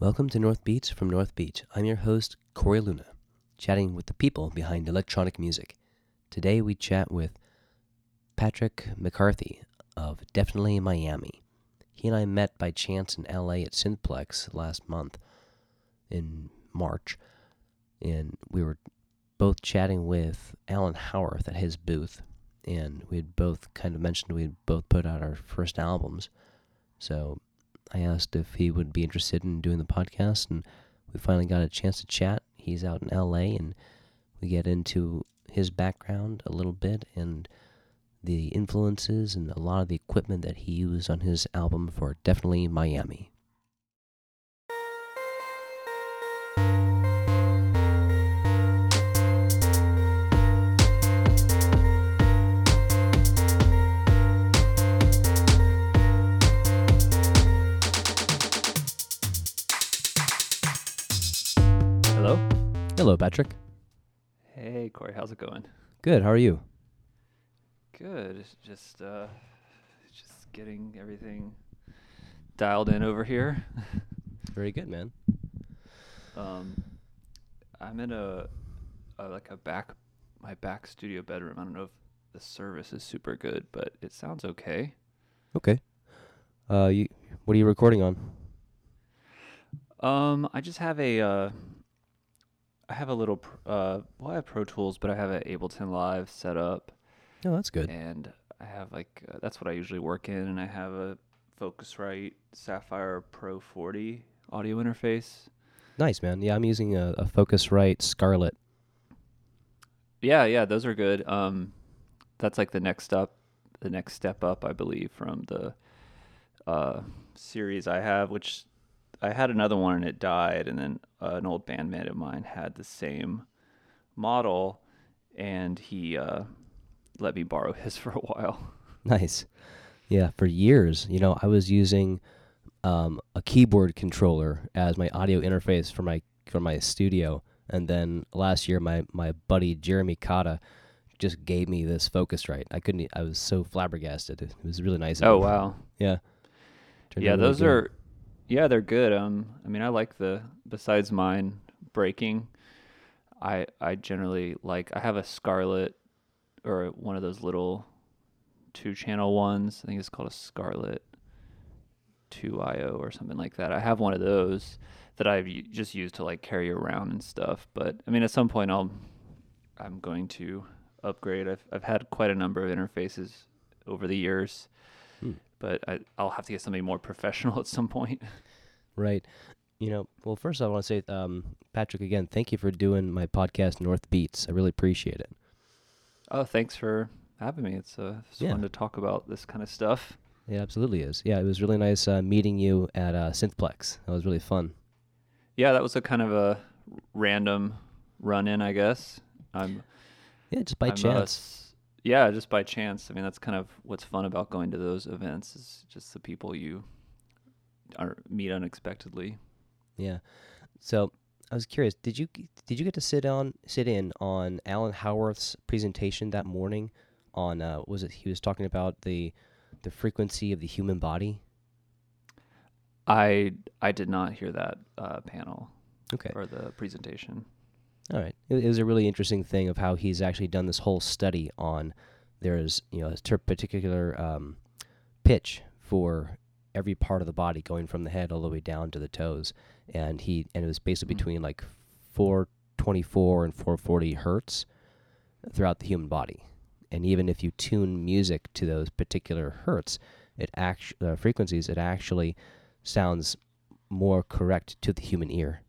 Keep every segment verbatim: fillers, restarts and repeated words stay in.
Welcome to North Beats from North Beach. I'm your host, Corey Luna, chatting with the people behind electronic music. Today we chat with Patrick McCarthy of Definitely Miami. He and I met by chance in L A at SynthPlex last month in March, and we were both chatting with Alan Howarth at his booth, and we had both kind of mentioned we had both put out our first albums, so I asked if he would be interested in doing the podcast, and we finally got a chance to chat. He's out in L A, and we get into his background a little bit and the influences and a lot of the equipment that he used on his album for Definitely Miami. Hello, Patrick. Hey, Corey. How's it going? Good. How are you? Good. Just, uh, just getting everything dialed in over here. Very good, man. Um, I'm in a, a like a back, my back studio bedroom. I don't know if the service is super good, but it sounds okay. Okay. Uh, you, what are you recording on? Um, I just have a. Uh, I have a little, uh, well, I have Pro Tools, but I have an Ableton Live set up. Oh, that's good. And I have, like, uh, that's what I usually work in, and I have a Focusrite Sapphire Pro forty audio interface. Nice, man. Yeah, I'm using a, a Focusrite Scarlett. Yeah, yeah, those are good. Um, that's, like, the next up, the next step up, I believe, from the uh, series I have, which... I had another one and it died, and then uh, an old bandmate of mine had the same model, and he uh, let me borrow his for a while. Nice. Yeah, for years, you know, I was using um, a keyboard controller as my audio interface for my for my studio, and then last year my, my buddy Jeremy Cotta just gave me this Focusrite. I couldn't. I was so flabbergasted. It was really nice. Oh wow. Yeah. Turned yeah, those really are. Yeah, they're good. Um, I mean, I like the, besides mine breaking, I I generally like, I have a Scarlett or one of those little two-channel ones. I think it's called a Scarlett two I O or something like that. I have one of those that I've just used to like carry around and stuff. But I mean, at some point I'll, I'm going to upgrade. I've I've had quite a number of interfaces over the years. Hmm. But I, I'll have to get something more professional at some point. Right. You know, well, first I want to say, um, Patrick, again, thank you for doing my podcast, North Beats. I really appreciate it. Oh, thanks for having me. It's, uh, it's yeah. fun to talk about this kind of stuff. It absolutely is. Yeah, it was really nice uh, meeting you at uh, SynthPlex. That was really fun. Yeah, that was a kind of a random run-in, I guess. I'm, yeah, just by I'm chance. A, Yeah, just by chance. I mean, that's kind of what's fun about going to those events is just the people you are, meet unexpectedly. Yeah. So I was curious, did you did you get to sit on sit in on Alan Howarth's presentation that morning? On uh, was it he was talking about the the frequency of the human body? I I did not hear that uh, panel. Okay. Or the presentation. All right. It was a really interesting thing of how he's actually done this whole study on there's, you know, a particular um, pitch for every part of the body going from the head all the way down to the toes. And he and it was basically mm-hmm. between like four twenty-four and four forty hertz throughout the human body. And even if you tune music to those particular hertz, it act- uh, frequencies, it actually sounds more correct to the human ear.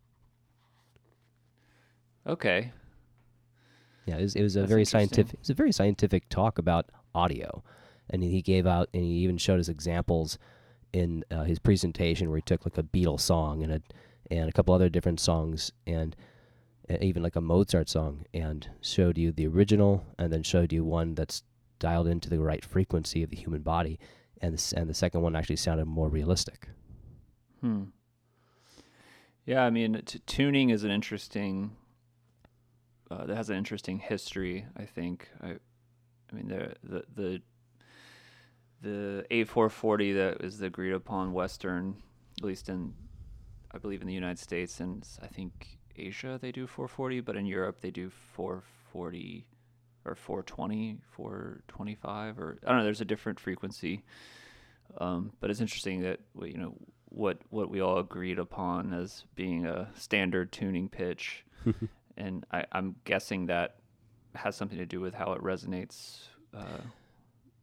Okay. Yeah, it was, it was a That's very scientific. It was a very scientific talk about audio, and he gave out and he even showed us examples in uh, his presentation where he took like a Beatles song and a and a couple other different songs and uh, even like a Mozart song and showed you the original and then showed you one that's dialed into the right frequency of the human body, and the, and the second one actually sounded more realistic. Hmm. Yeah, I mean, t- tuning is an interesting. Uh, that has an interesting history, I think. I, I mean, the the the the A four forty that is the agreed upon Western, at least in I believe in the United States and I think Asia they do four forty, but in Europe they do four forty or four twenty, four twenty-five, or I don't know. There's a different frequency, um, but it's interesting that you know what what we all agreed upon as being a standard tuning pitch, and I, I'm guessing that has something to do with how it resonates. Uh,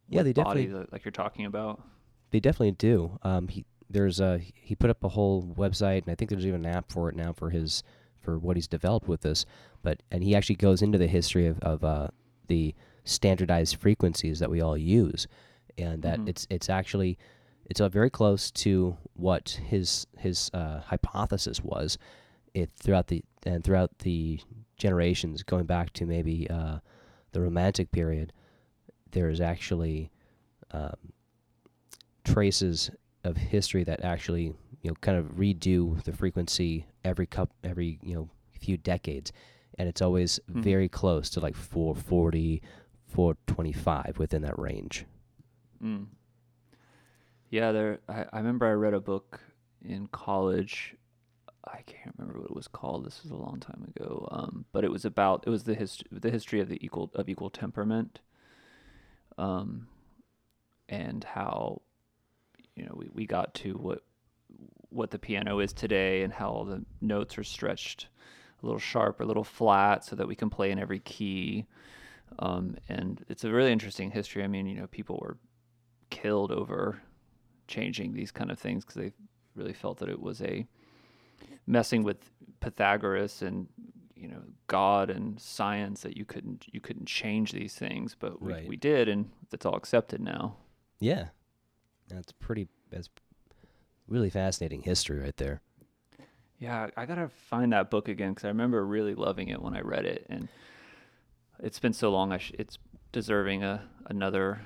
yeah, they definitely body, like you're talking about. They definitely do. Um, he there's a he put up a whole website, and I think there's even an app for it now for his for what he's developed with this. But and he actually goes into the history of of uh, the standardized frequencies that we all use, and that mm-hmm. it's it's actually it's uh, very close to what his his uh, hypothesis was. It throughout the and throughout the generations, going back to maybe uh, the Romantic period, there is actually um, traces of history that actually you know kind of redo the frequency every cup every you know few decades, and it's always mm-hmm. very close to like four forty, four twenty-five within that range. Mm. Yeah, there. I, I remember I read a book in college. I can't remember what it was called. This was a long time ago, um, but it was about it was the hist- the history of the equal of equal temperament, um, and how you know we, we got to what what the piano is today, and how all the notes are stretched a little sharp or a little flat so that we can play in every key, um, and it's a really interesting history. I mean, you know, people were killed over changing these kind of things because they really felt that it was a messing with Pythagoras and you know God and science that you couldn't you couldn't change these things, but we, right. we did, and it's all accepted now. Yeah, that's pretty. That's really fascinating history right there. Yeah, I gotta find that book again because I remember really loving it when I read it, and it's been so long. I sh- it's deserving a another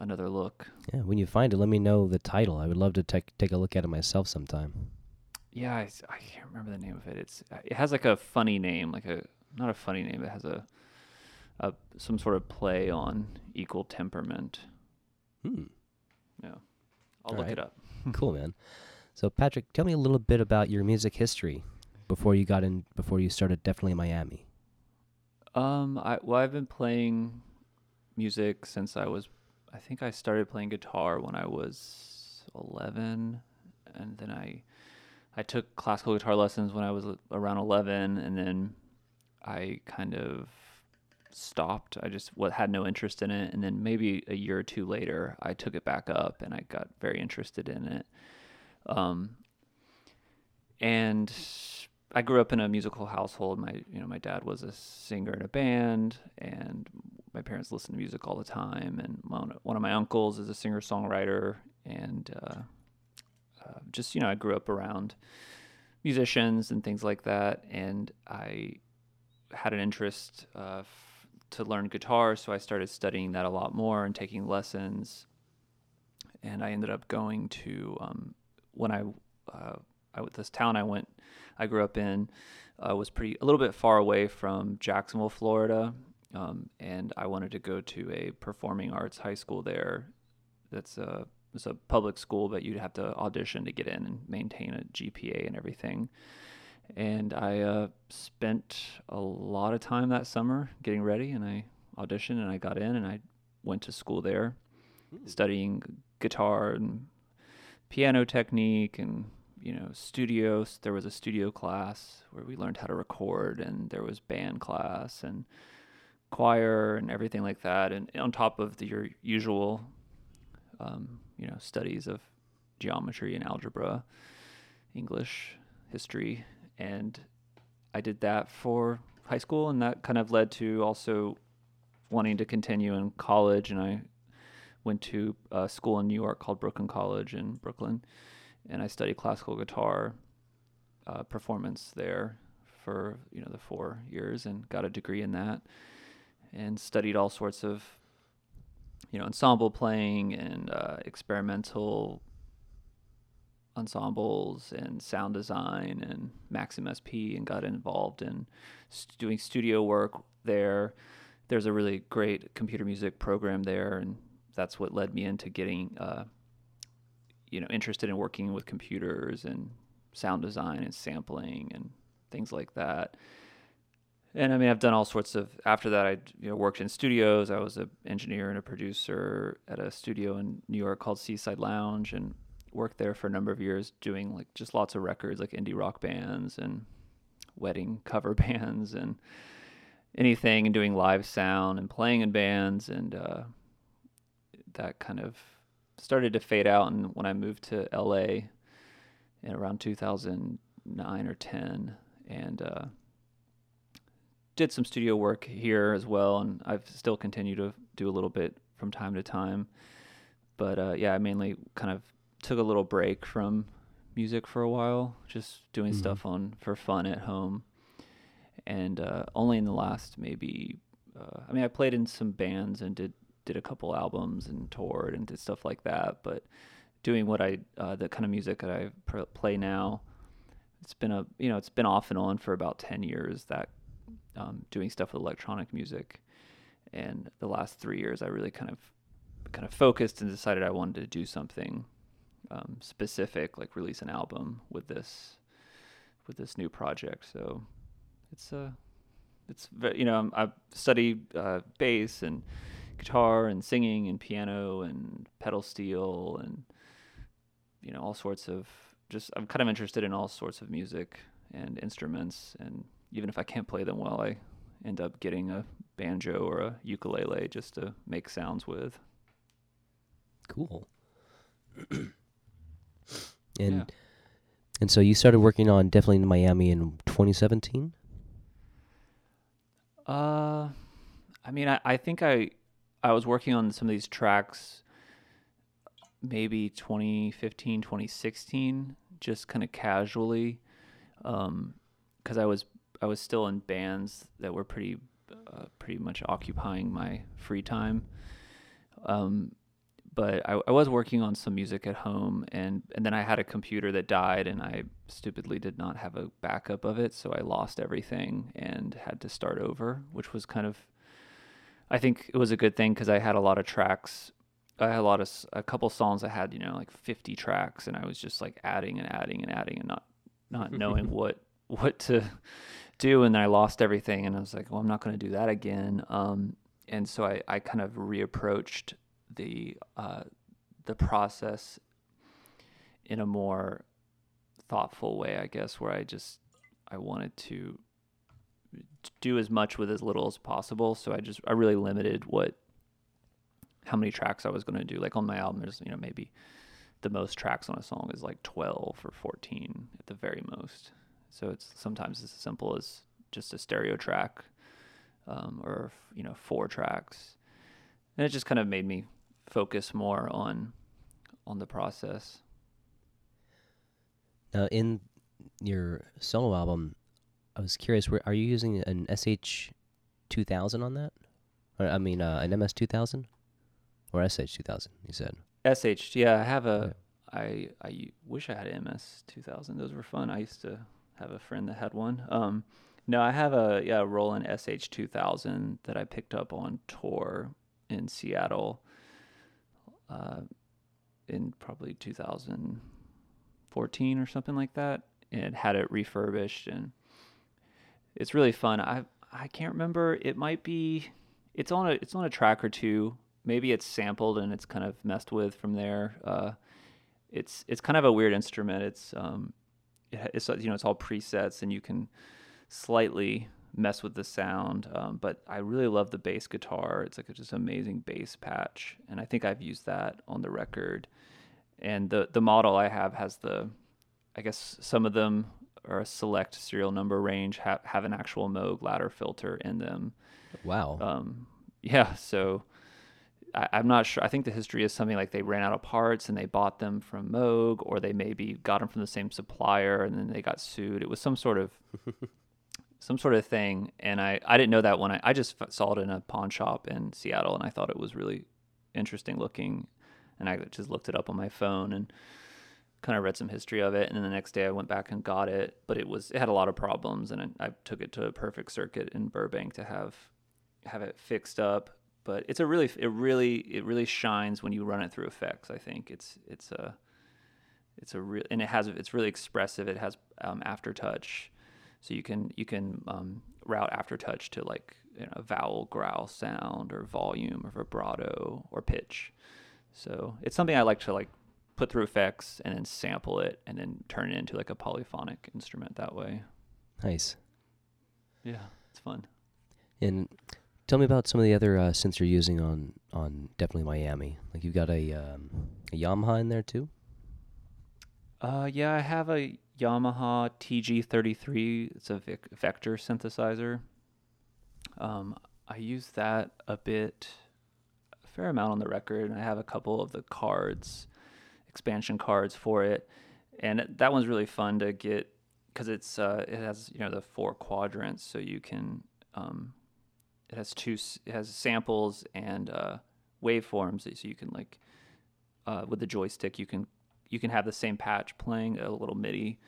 another look. Yeah, when you find it, let me know the title. I would love to take take a look at it myself sometime. Yeah, I, I can't remember the name of it. It's it has like a funny name, like a not a funny name. It has a, a some sort of play on equal temperament. Hmm. Yeah, I'll All look right. it up. Cool, man. So Patrick, tell me a little bit about your music history before you got in. Before you started, Definitely Miami. Um, I well, I've been playing music since I was. I think I started playing guitar when I was eleven, and then I. I took classical guitar lessons when I was around eleven, and then I kind of stopped. I just had no interest in it, and then maybe a year or two later, I took it back up, and I got very interested in it. Um, and I grew up in a musical household. My, you know, my dad was a singer in a band, and my parents listened to music all the time. And my, one of my uncles is a singer-songwriter, and uh, Uh, just, you know, I grew up around musicians and things like that, and I had an interest uh, f- to learn guitar, so I started studying that a lot more and taking lessons, and I ended up going to, um, when I, uh, I, this town I went, I grew up in, uh, was pretty, a little bit far away from Jacksonville, Florida, um, and I wanted to go to a performing arts high school there that's a It's a public school, but you'd have to audition to get in and maintain a G P A and everything. And I uh, spent a lot of time that summer getting ready, and I auditioned, and I got in, and I went to school there, Ooh. Studying guitar and piano technique, and you know, studios. There was a studio class where we learned how to record, and there was band class and choir and everything like that. And on top of the, your usual. Um, you know, studies of geometry and algebra, English, history, and I did that for high school, and that kind of led to also wanting to continue in college, and I went to a school in New York called Brooklyn College in Brooklyn, and I studied classical guitar uh, performance there for, you know, the four years and got a degree in that and studied all sorts of you know, ensemble playing and uh, experimental ensembles and sound design and Max M S P, and got involved in st- doing studio work there. There's a really great computer music program there, and that's what led me into getting, uh, you know, interested in working with computers and sound design and sampling and things like that. And I mean, I've done all sorts of, after that, I you know, worked in studios. I was an engineer and a producer at a studio in New York called Seaside Lounge, and worked there for a number of years doing like just lots of records, like indie rock bands and wedding cover bands and anything, and doing live sound and playing in bands. And uh, that kind of started to fade out. And when I moved to L A in around two thousand nine or ten, and uh, did some studio work here as well, and I've still continued to do a little bit from time to time. But uh, yeah, I mainly kind of took a little break from music for a while, just doing mm-hmm. stuff on for fun at home. And uh, only in the last maybe, uh, I mean, I played in some bands and did, did a couple albums and toured and did stuff like that. But doing what I, uh, the kind of music that I pr- play now, it's been a, you know, it's been off and on for about ten years that Um, doing stuff with electronic music. And the last three years I really kind of kind of focused and decided I wanted to do something um, specific, like release an album with this with this new project. So it's uh, it's you know I study uh, bass and guitar and singing and piano and pedal steel and you know all sorts of just I'm kind of interested in all sorts of music and instruments, and even if I can't play them well, I end up getting a banjo or a ukulele just to make sounds with. Cool. and yeah. and so you started working on Definitely in Miami in twenty seventeen? Uh, I mean, I, I think I I was working on some of these tracks maybe twenty fifteen, twenty sixteen, just kind of casually, um, because I was I was still in bands that were pretty, uh, pretty much occupying my free time. Um, but I, I was working on some music at home, and, and then I had a computer that died, and I stupidly did not have a backup of it. So I lost everything and had to start over, which was kind of, I think it was a good thing, cause I had a lot of tracks. I had a lot of, a couple songs I had, you know, like fifty tracks, and I was just like adding and adding and adding and not, not knowing what, what to do. And then I lost everything, and I was like, well, I'm not going to do that again. Um, and so I, I kind of reapproached the, uh, the process in a more thoughtful way, I guess, where I just, I wanted to do as much with as little as possible. So I just, I really limited what, how many tracks I was going to do. Like on my album, there's, you know, maybe the most tracks on a song is like twelve or fourteen at the very most. So it's sometimes it's as simple as just a stereo track, um, or you know four tracks, and it just kind of made me focus more on on the process. Now, in your solo album, I was curious: were, are you using an S H two thousand on that? Or, I mean, uh, an M S two thousand or S H two thousand? You said S H. Yeah, I have a. Okay. I I wish I had an M S two thousand. Those were fun. I used to have a friend that had one. Um, no, I have a yeah Roland S H two thousand that I picked up on tour in Seattle uh, in probably two thousand fourteen or something like that, and had it refurbished, and it's really fun. I I can't remember. It might be it's on a it's on a track or two. Maybe it's sampled and it's kind of messed with from there. Uh, it's it's kind of a weird instrument. It's um. It's, you know, it's all presets, and you can slightly mess with the sound. Um, but I really love the bass guitar. It's like a just amazing bass patch, and I think I've used that on the record. And the the model I have has the, I guess some of them are a select serial number range ha- have an actual Moog ladder filter in them. Wow. Um, yeah. So I, I'm not sure. I think the history is something like they ran out of parts and they bought them from Moog, or they maybe got them from the same supplier and then they got sued. It was some sort of some sort of thing, and I, I didn't know that when I, I just saw it in a pawn shop in Seattle, and I thought it was really interesting looking, and I just looked it up on my phone and kind of read some history of it, and then the next day I went back and got it, but it was it had a lot of problems, and I, I took it to Perfect Circuit in Burbank to have have it fixed up. But it's a really, it really, it really shines when you run it through effects. I think it's, it's a, It's a real, and it has, it's really expressive. It has um, aftertouch, so you can you can um, route aftertouch to like you know, a vowel growl sound or volume or vibrato or pitch. So it's something I like to like put through effects and then sample it and then turn it into like a polyphonic instrument that way. Nice. Yeah, it's fun. And tell me about some of the other uh, synths you're using on on Definitely Miami. Like you've got a, um, a Yamaha in there too? Uh, yeah, I have a Yamaha T G thirty-three. It's a vic- vector synthesizer. Um, I use that a bit, a fair amount on the record. And I have a couple of the cards, expansion cards for it. And that one's really fun to get because it's uh, it has you know the four quadrants, so you can um, it has two it has samples and uh, waveforms, so you can like uh, with the joystick you can you can have the same patch playing, a little MIDI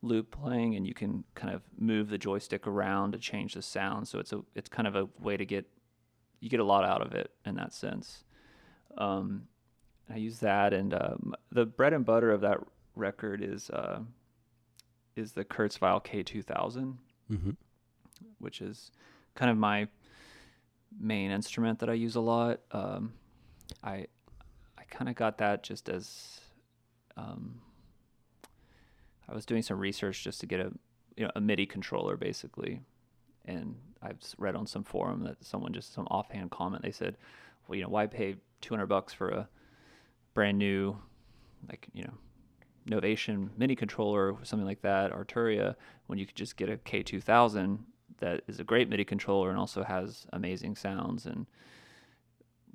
loop playing, and you can kind of move the joystick around to change the sound. So it's a it's kind of a way to get you get a lot out of it in that sense. Um, I use that, and uh, the bread and butter of that record is. Uh, is the Kurzweil K two thousand, mm-hmm. which is kind of my main instrument that I use a lot. Um, I I kind of got that just as um, I was doing some research just to get a you know a MIDI controller basically, and I've read on some forum that someone just some offhand comment they said, well you know why pay two hundred bucks for a brand new like you know. Novation mini controller or something like that, Arturia, when you could just get a K two thousand that is a great MIDI controller and also has amazing sounds and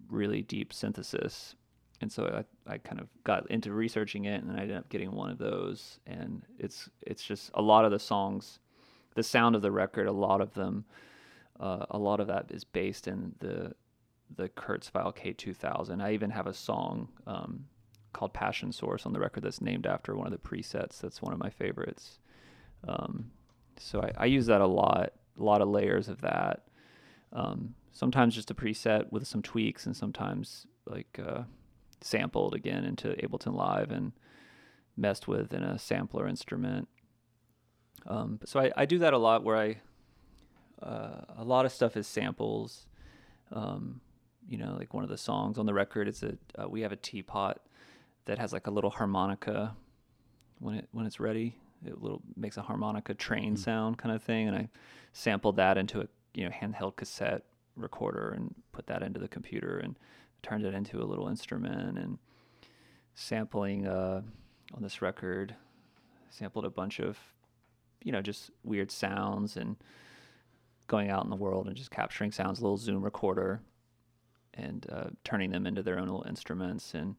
really deep synthesis. And so I, I kind of got into researching it, and I ended up getting one of those. And it's it's just a lot of the songs, the sound of the record, a lot of them, uh, a lot of that is based in the the Kurzweil K two thousand. I even have a song. Um, called Passion Source on the record that's named after one of the presets. That's one of my favorites. Um, so I, I use that a lot, a lot of layers of that. Um, sometimes just a preset with some tweaks, and sometimes like uh, sampled again into Ableton Live and messed with in a sampler instrument. Um, so I, I do that a lot where I, uh, a lot of stuff is samples. Um, you know, like one of the songs on the record, it's a, uh, we have a teapot that has like a little harmonica when it when it's ready. It little makes a harmonica train mm-hmm. sound kind of thing, and I sampled that into a you know handheld cassette recorder and put that into the computer and turned it into a little instrument. And sampling uh, on this record, sampled a bunch of you know just weird sounds and going out in the world and just capturing sounds, a little Zoom recorder, and uh, turning them into their own little instruments and.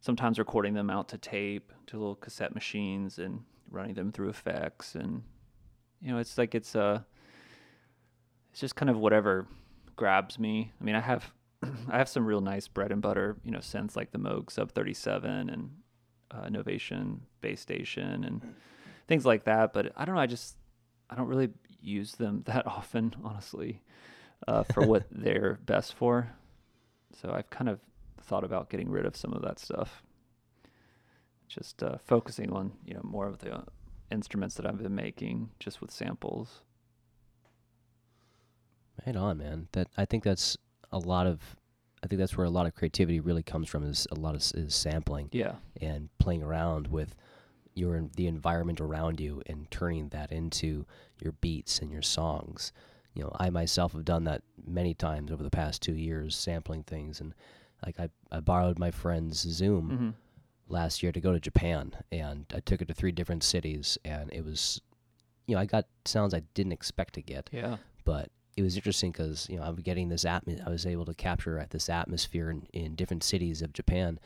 Sometimes recording them out to tape, to little cassette machines, and running them through effects, and you know, it's like it's a, uh, it's just kind of whatever grabs me. I mean, I have, I have some real nice bread and butter, you know, synths like the Moog Sub thirty-seven and uh, Novation Base Station and things like that. But I don't know, I just, I don't really use them that often, honestly, uh, for what they're best for. So I've kind of. Thought about getting rid of some of that stuff, just uh, focusing on you know more of the uh, instruments that I've been making just with samples. Right on, man. That I think that's a lot of, I think that's where a lot of creativity really comes from, is a lot of is sampling, yeah, and playing around with your the environment around you and turning that into your beats and your songs. You know, I myself have done that many times over the past two years, sampling things and. Like I, I borrowed my friend's Zoom mm-hmm. last year to go to Japan, and I took it to three different cities, and it was, you know, I got sounds I didn't expect to get. Yeah. But it was interesting because, you know, I'm getting this atm- I was able to capture at this atmosphere in, in different cities of Japan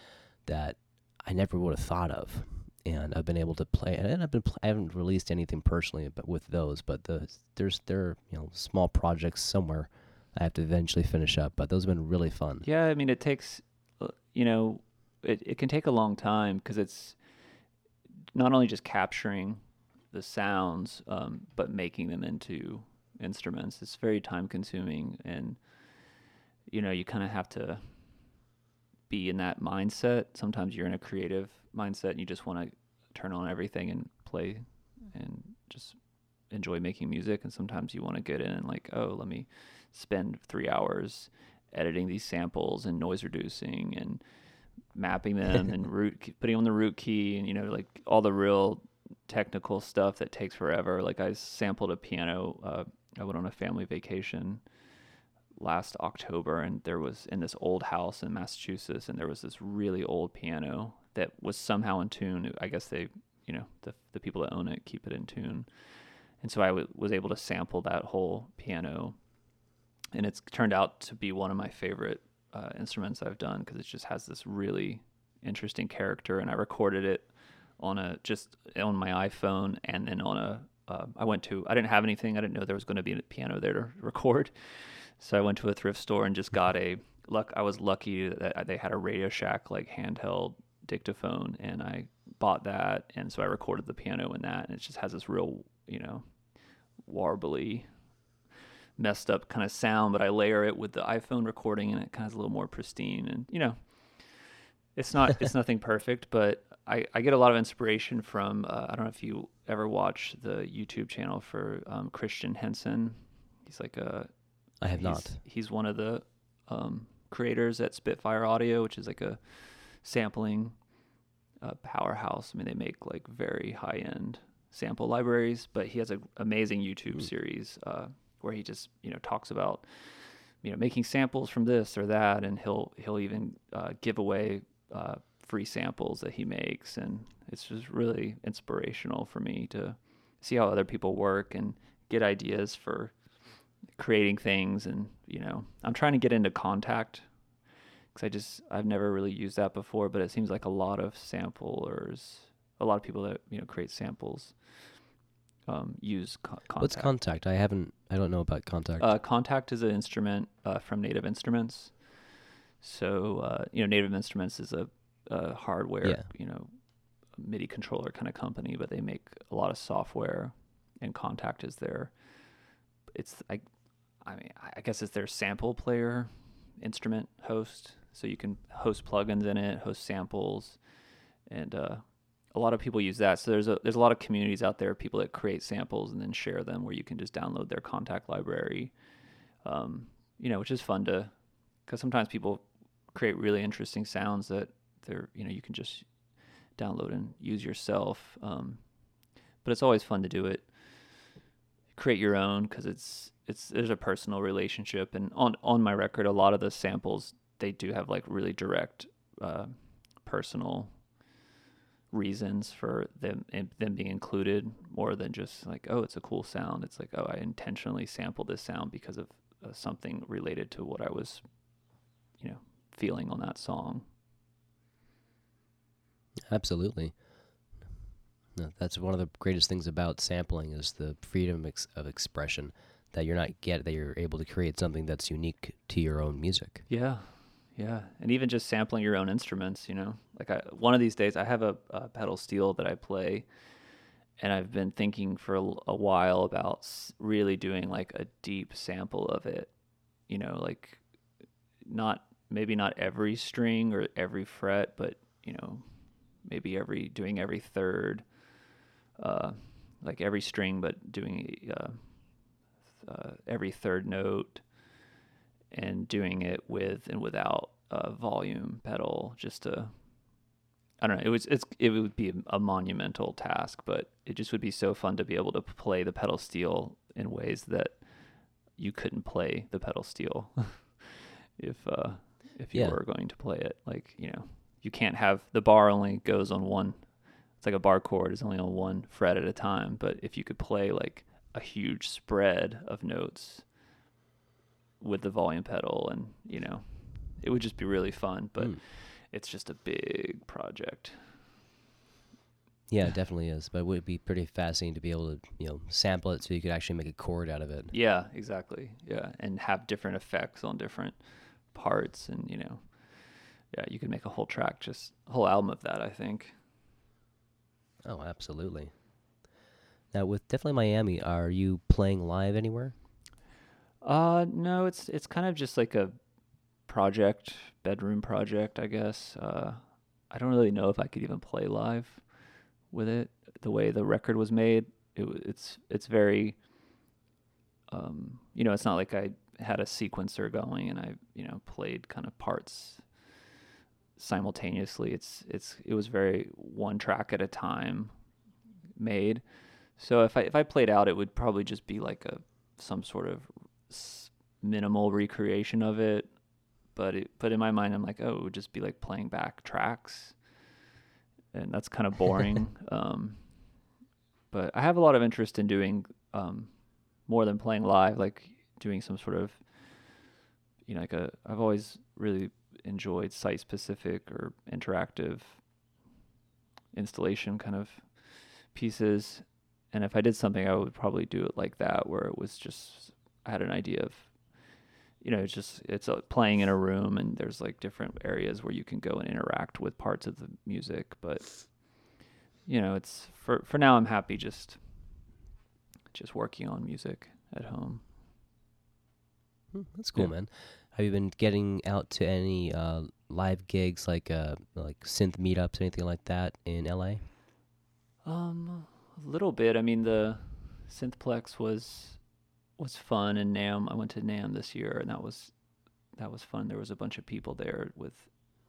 that I never would have thought of, and I've been able to play. And I've been pl- I haven't released anything personally, but with those, but the there's there are, you know small projects somewhere. I have to eventually finish up, but those have been really fun. Yeah, I mean, it takes, you know, it, it can take a long time because it's not only just capturing the sounds, um, but making them into instruments. It's very time-consuming, and, you know, you kind of have to be in that mindset. Sometimes you're in a creative mindset, and you just want to turn on everything and play and just enjoy making music. And sometimes you want to get in and like, oh, let me spend three hours editing these samples and noise reducing and mapping them and root putting on the root key and, you know, like all the real technical stuff that takes forever. Like I sampled a piano. Uh, I went on a family vacation last October, and there was in this old house in Massachusetts, and there was this really old piano that was somehow in tune. I guess they, you know, the the people that own it keep it in tune. And so I w- was able to sample that whole piano, and it's turned out to be one of my favorite uh, instruments I've done, because it just has this really interesting character. And I recorded it on a just on my iPhone, and then on a uh, I went to I didn't have anything I didn't know there was going to be a piano there to record, so I went to a thrift store and just got a luck I was lucky that they had a Radio Shack like handheld dictaphone, and I bought that, and so I recorded the piano in that, and it just has this real, you know, warbly, messed up kind of sound, but I layer it with the iPhone recording, and it kind of is a little more pristine. And you know, it's not it's nothing perfect, but I, I get a lot of inspiration from, uh, I don't know if you ever watch the YouTube channel for um, Christian Henson. He's like a... I have he's, not. He's one of the um, creators at Spitfire Audio, which is like a sampling uh, powerhouse. I mean, they make like very high-end sample libraries, but he has an amazing YouTube mm. series uh, where he just, you know, talks about, you know, making samples from this or that, and he'll, he'll even uh, give away... Uh, free samples that he makes, and it's just really inspirational for me to see how other people work and get ideas for creating things. And you know, I'm trying to get into Kontakt, because I just I've never really used that before, but it seems like a lot of samplers, a lot of people that, you know, create samples um, use con- Kontakt. What's Kontakt? I haven't I don't know about Kontakt. Uh, Kontakt is an instrument uh, from Native Instruments. So uh, you know, Native Instruments is a Uh, hardware, yeah. you know, MIDI controller kind of company, but they make a lot of software, and Kontakt is their, it's like, I mean, I guess it's their sample player instrument host. So you can host plugins in it, host samples, and uh, a lot of people use that. So there's a there's a lot of communities out there, people that create samples and then share them, where you can just download their Kontakt library, um, you know, which is fun to, because sometimes people create really interesting sounds that there, you know, you can just download and use yourself, um, but it's always fun to do it. Create your own, because it's it's there's a personal relationship. And on on my record, a lot of the samples, they do have like really direct, uh, personal reasons for them them being included, more than just like, oh, it's a cool sound. It's like, oh, I intentionally sampled this sound because of uh, something related to what I was, you know, feeling on that song. Absolutely. No, that's one of the greatest things about sampling, is the freedom ex- of expression that you're not get that you're able to create something that's unique to your own music. Yeah, yeah, and even just sampling your own instruments. You know, like I, one of these days, I have a, a pedal steel that I play, and I've been thinking for a, a while about really doing like a deep sample of it. You know, like not maybe not every string or every fret, but you know. Maybe every doing every third, uh, like every string, but doing uh, uh, every third note, and doing it with and without a volume pedal. Just to, I don't know. It was it's it would be a monumental task, but it just would be so fun to be able to play the pedal steel in ways that you couldn't play the pedal steel if uh, if you yeah. were going to play it. Like you know. You can't have, the bar only goes on one, it's like a bar chord, is only on one fret at a time. But if you could play like a huge spread of notes with the volume pedal, and, you know, it would just be really fun. But mm. it's just a big project. Yeah, it definitely is. But it would be pretty fascinating to be able to, you know, sample it so you could actually make a chord out of it. Yeah, exactly. Yeah, and have different effects on different parts, and, you know. Yeah, you could make a whole track, just a whole album of that, I think. Oh, absolutely. Now, with Definitely Miami, are you playing live anywhere? Uh, no, it's it's kind of just like a project, bedroom project, I guess. Uh, I don't really know if I could even play live with it, the way the record was made. It, it's it's very, um, you know, it's not like I had a sequencer going and I, you know, played kind of parts simultaneously. It's it's it was very one track at a time made. So if I if I played out, it would probably just be like a some sort of minimal recreation of it. But it, but in my mind, I'm like, oh, it would just be like playing back tracks, and that's kind of boring. um, but I have a lot of interest in doing um, more than playing live, like doing some sort of, you know, like a. I've always really enjoyed site-specific or interactive installation kind of pieces, and if I did something, I would probably do it like that, where it was just I had an idea of. You know, it's just it's playing in a room, and there's like different areas where you can go and interact with parts of the music. But you know, it's for for now. I'm happy just just working on music at home. That's cool, yeah. Man. Have you been getting out to any uh, live gigs, like uh, like synth meetups, anything like that in L A? Um, a little bit. I mean, the SynthPlex was. was fun, and NAMM, I went to NAMM this year, and that was that was fun. There was a bunch of people there with,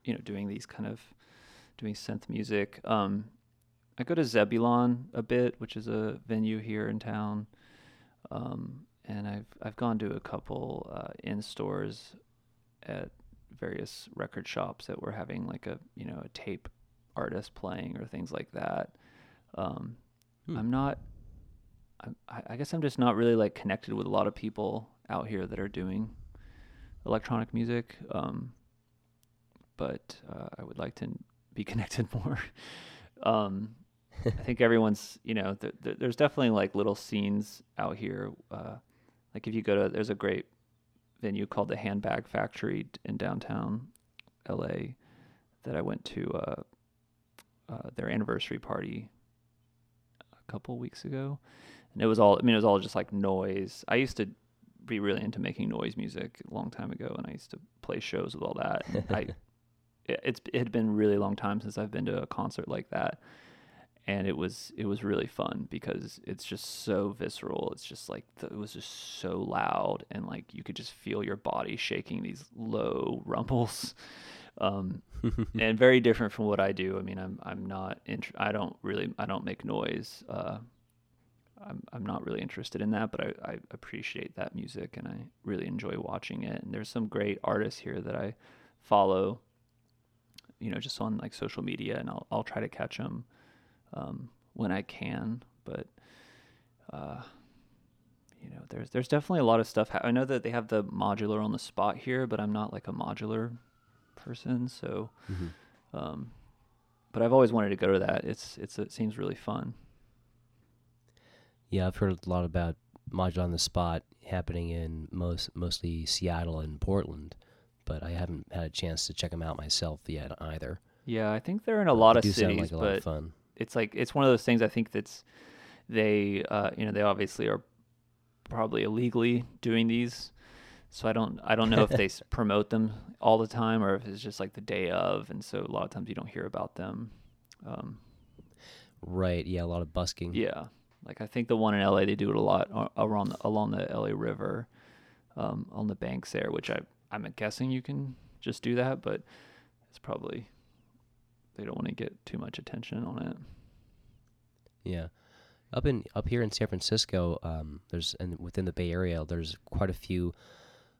you know, doing these kind of doing synth music. Um, I go to Zebulon a bit, which is a venue here in town, um, and I've I've gone to a couple uh, in stores at various record shops that were having like a you know a tape artist playing or things like that. Um, hmm. I'm not. I guess I'm just not really like connected with a lot of people out here that are doing electronic music, um, but uh, I would like to be connected more. um, I think everyone's, you know, th- th- there's definitely like little scenes out here. Uh, like if you go to, there's a great venue called the Handbag Factory in downtown L A that I went to uh, uh, their anniversary party a couple weeks ago. And it was all, I mean, it was all just like noise. I used to be really into making noise music a long time ago, and I used to play shows with all that. I, it, it's, it had been a really long time since I've been to a concert like that. And it was, it was really fun because it's just so visceral. It's just like, the, it was just so loud, and like, you could just feel your body shaking these low rumbles. Um, and very different from what I do. I mean, I'm, I'm not, int- I don't really, I don't make noise, uh, I'm I'm not really interested in that, but I, I appreciate that music, and I really enjoy watching it. And there's some great artists here that I follow, you know, just on like social media, and I'll I'll try to catch them um, when I can. But uh, you know, there's there's definitely a lot of stuff. Ha- I know that they have the Modular on the Spot here, but I'm not like a modular person, so. Mm-hmm. Um, but I've always wanted to go to that. It's it's it seems really fun. Yeah, I've heard a lot about Modular on the Spot happening in most mostly Seattle and Portland, but I haven't had a chance to check them out myself yet either. Yeah, I think they're in a lot they of cities, like a but lot of fun. It's like it's one of those things. I think that's they, uh, you know, they obviously are probably illegally doing these, so I don't, I don't know if they promote them all the time or if it's just like the day of, and so a lot of times you don't hear about them. Um, right. Yeah, a lot of busking. Yeah. Like I think the one in L A, they do it a lot around the, along the L A River, um, on the banks there, which I I'm guessing you can just do that, but it's probably they don't want to get too much attention on it. Yeah, up in up here in San Francisco, um, there's and within the Bay Area, there's quite a few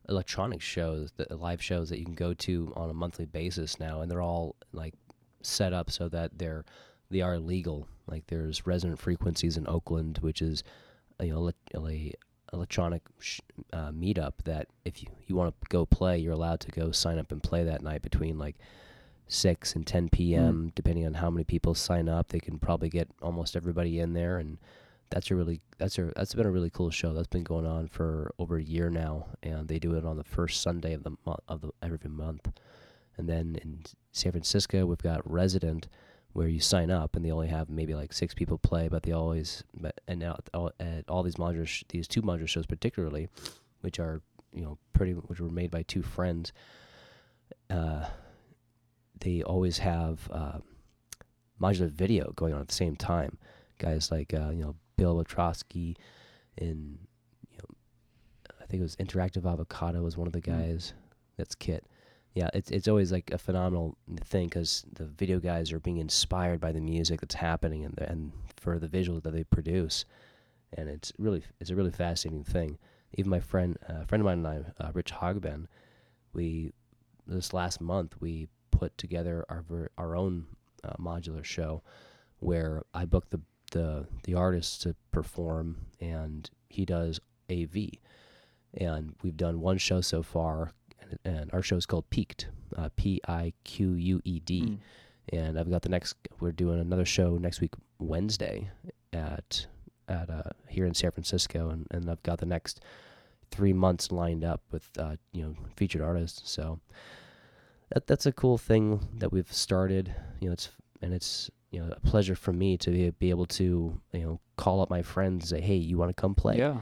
electronic shows, the live shows that you can go to on a monthly basis now, and they're all like set up so that they're they are legal. Like there's Resonant Frequencies in Oakland, which is you know ele- electronic sh- uh, meetup that if you, you want to go play, you're allowed to go sign up and play that night between like six and ten p.m. Mm. Depending on how many people sign up, they can probably get almost everybody in there, and that's a really that's a that's been a really cool show that's been going on for over a year now, and they do it on the first Sunday of the mo- of the every month. And then in San Francisco, we've got Resident, where you sign up and they only have maybe like six people play, but they always but and now all, at all these modular sh- these two modular shows particularly, which are you know pretty which were made by two friends, uh, they always have uh, modular video going on at the same time. Guys like uh, you know Bill Wittrosky, and you know I think it was Interactive Avocado was one of the guys. Mm. That's Kit. Yeah, it's it's always like a phenomenal thing because the video guys are being inspired by the music that's happening and the, and for the visuals that they produce, and it's really it's a really fascinating thing. Even my friend, a uh, friend of mine and I, uh, Rich Hogben, we this last month we put together our ver- our own uh, modular show, where I booked the the the artists to perform and he does A V, and we've done one show so far. And our show is called Peaked, uh, P I Q U E D. Mm. And I've got the next. We're doing another show next week, Wednesday, at at uh, here in San Francisco, and, and I've got the next three months lined up with uh, you know featured artists. So that that's a cool thing that we've started. You know, it's and it's you know a pleasure for me to be, be able to you know call up my friends and say, hey, you want to come play? Yeah.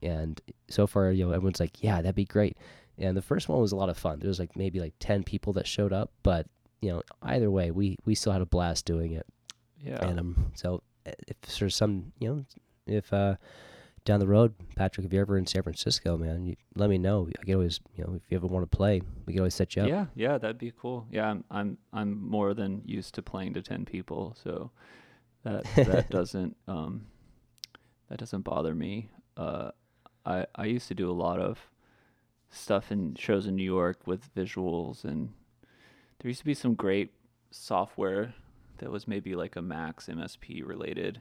And so far, you know, everyone's like, yeah, that'd be great. And the first one was a lot of fun. There was like maybe like ten people that showed up, but you know, either way, we, we still had a blast doing it. Yeah. And um, so if there's some, you know, if uh, down the road, Patrick, if you're ever in San Francisco, man, you let me know. I can always, you know, if you ever want to play, we can always set you up. Yeah, yeah, that'd be cool. Yeah, I'm I'm I'm more than used to playing to ten people, so that that doesn't um that doesn't bother me. Uh, I I used to do a lot of stuff in shows in New York with visuals, and there used to be some great software that was maybe like a Max M S P related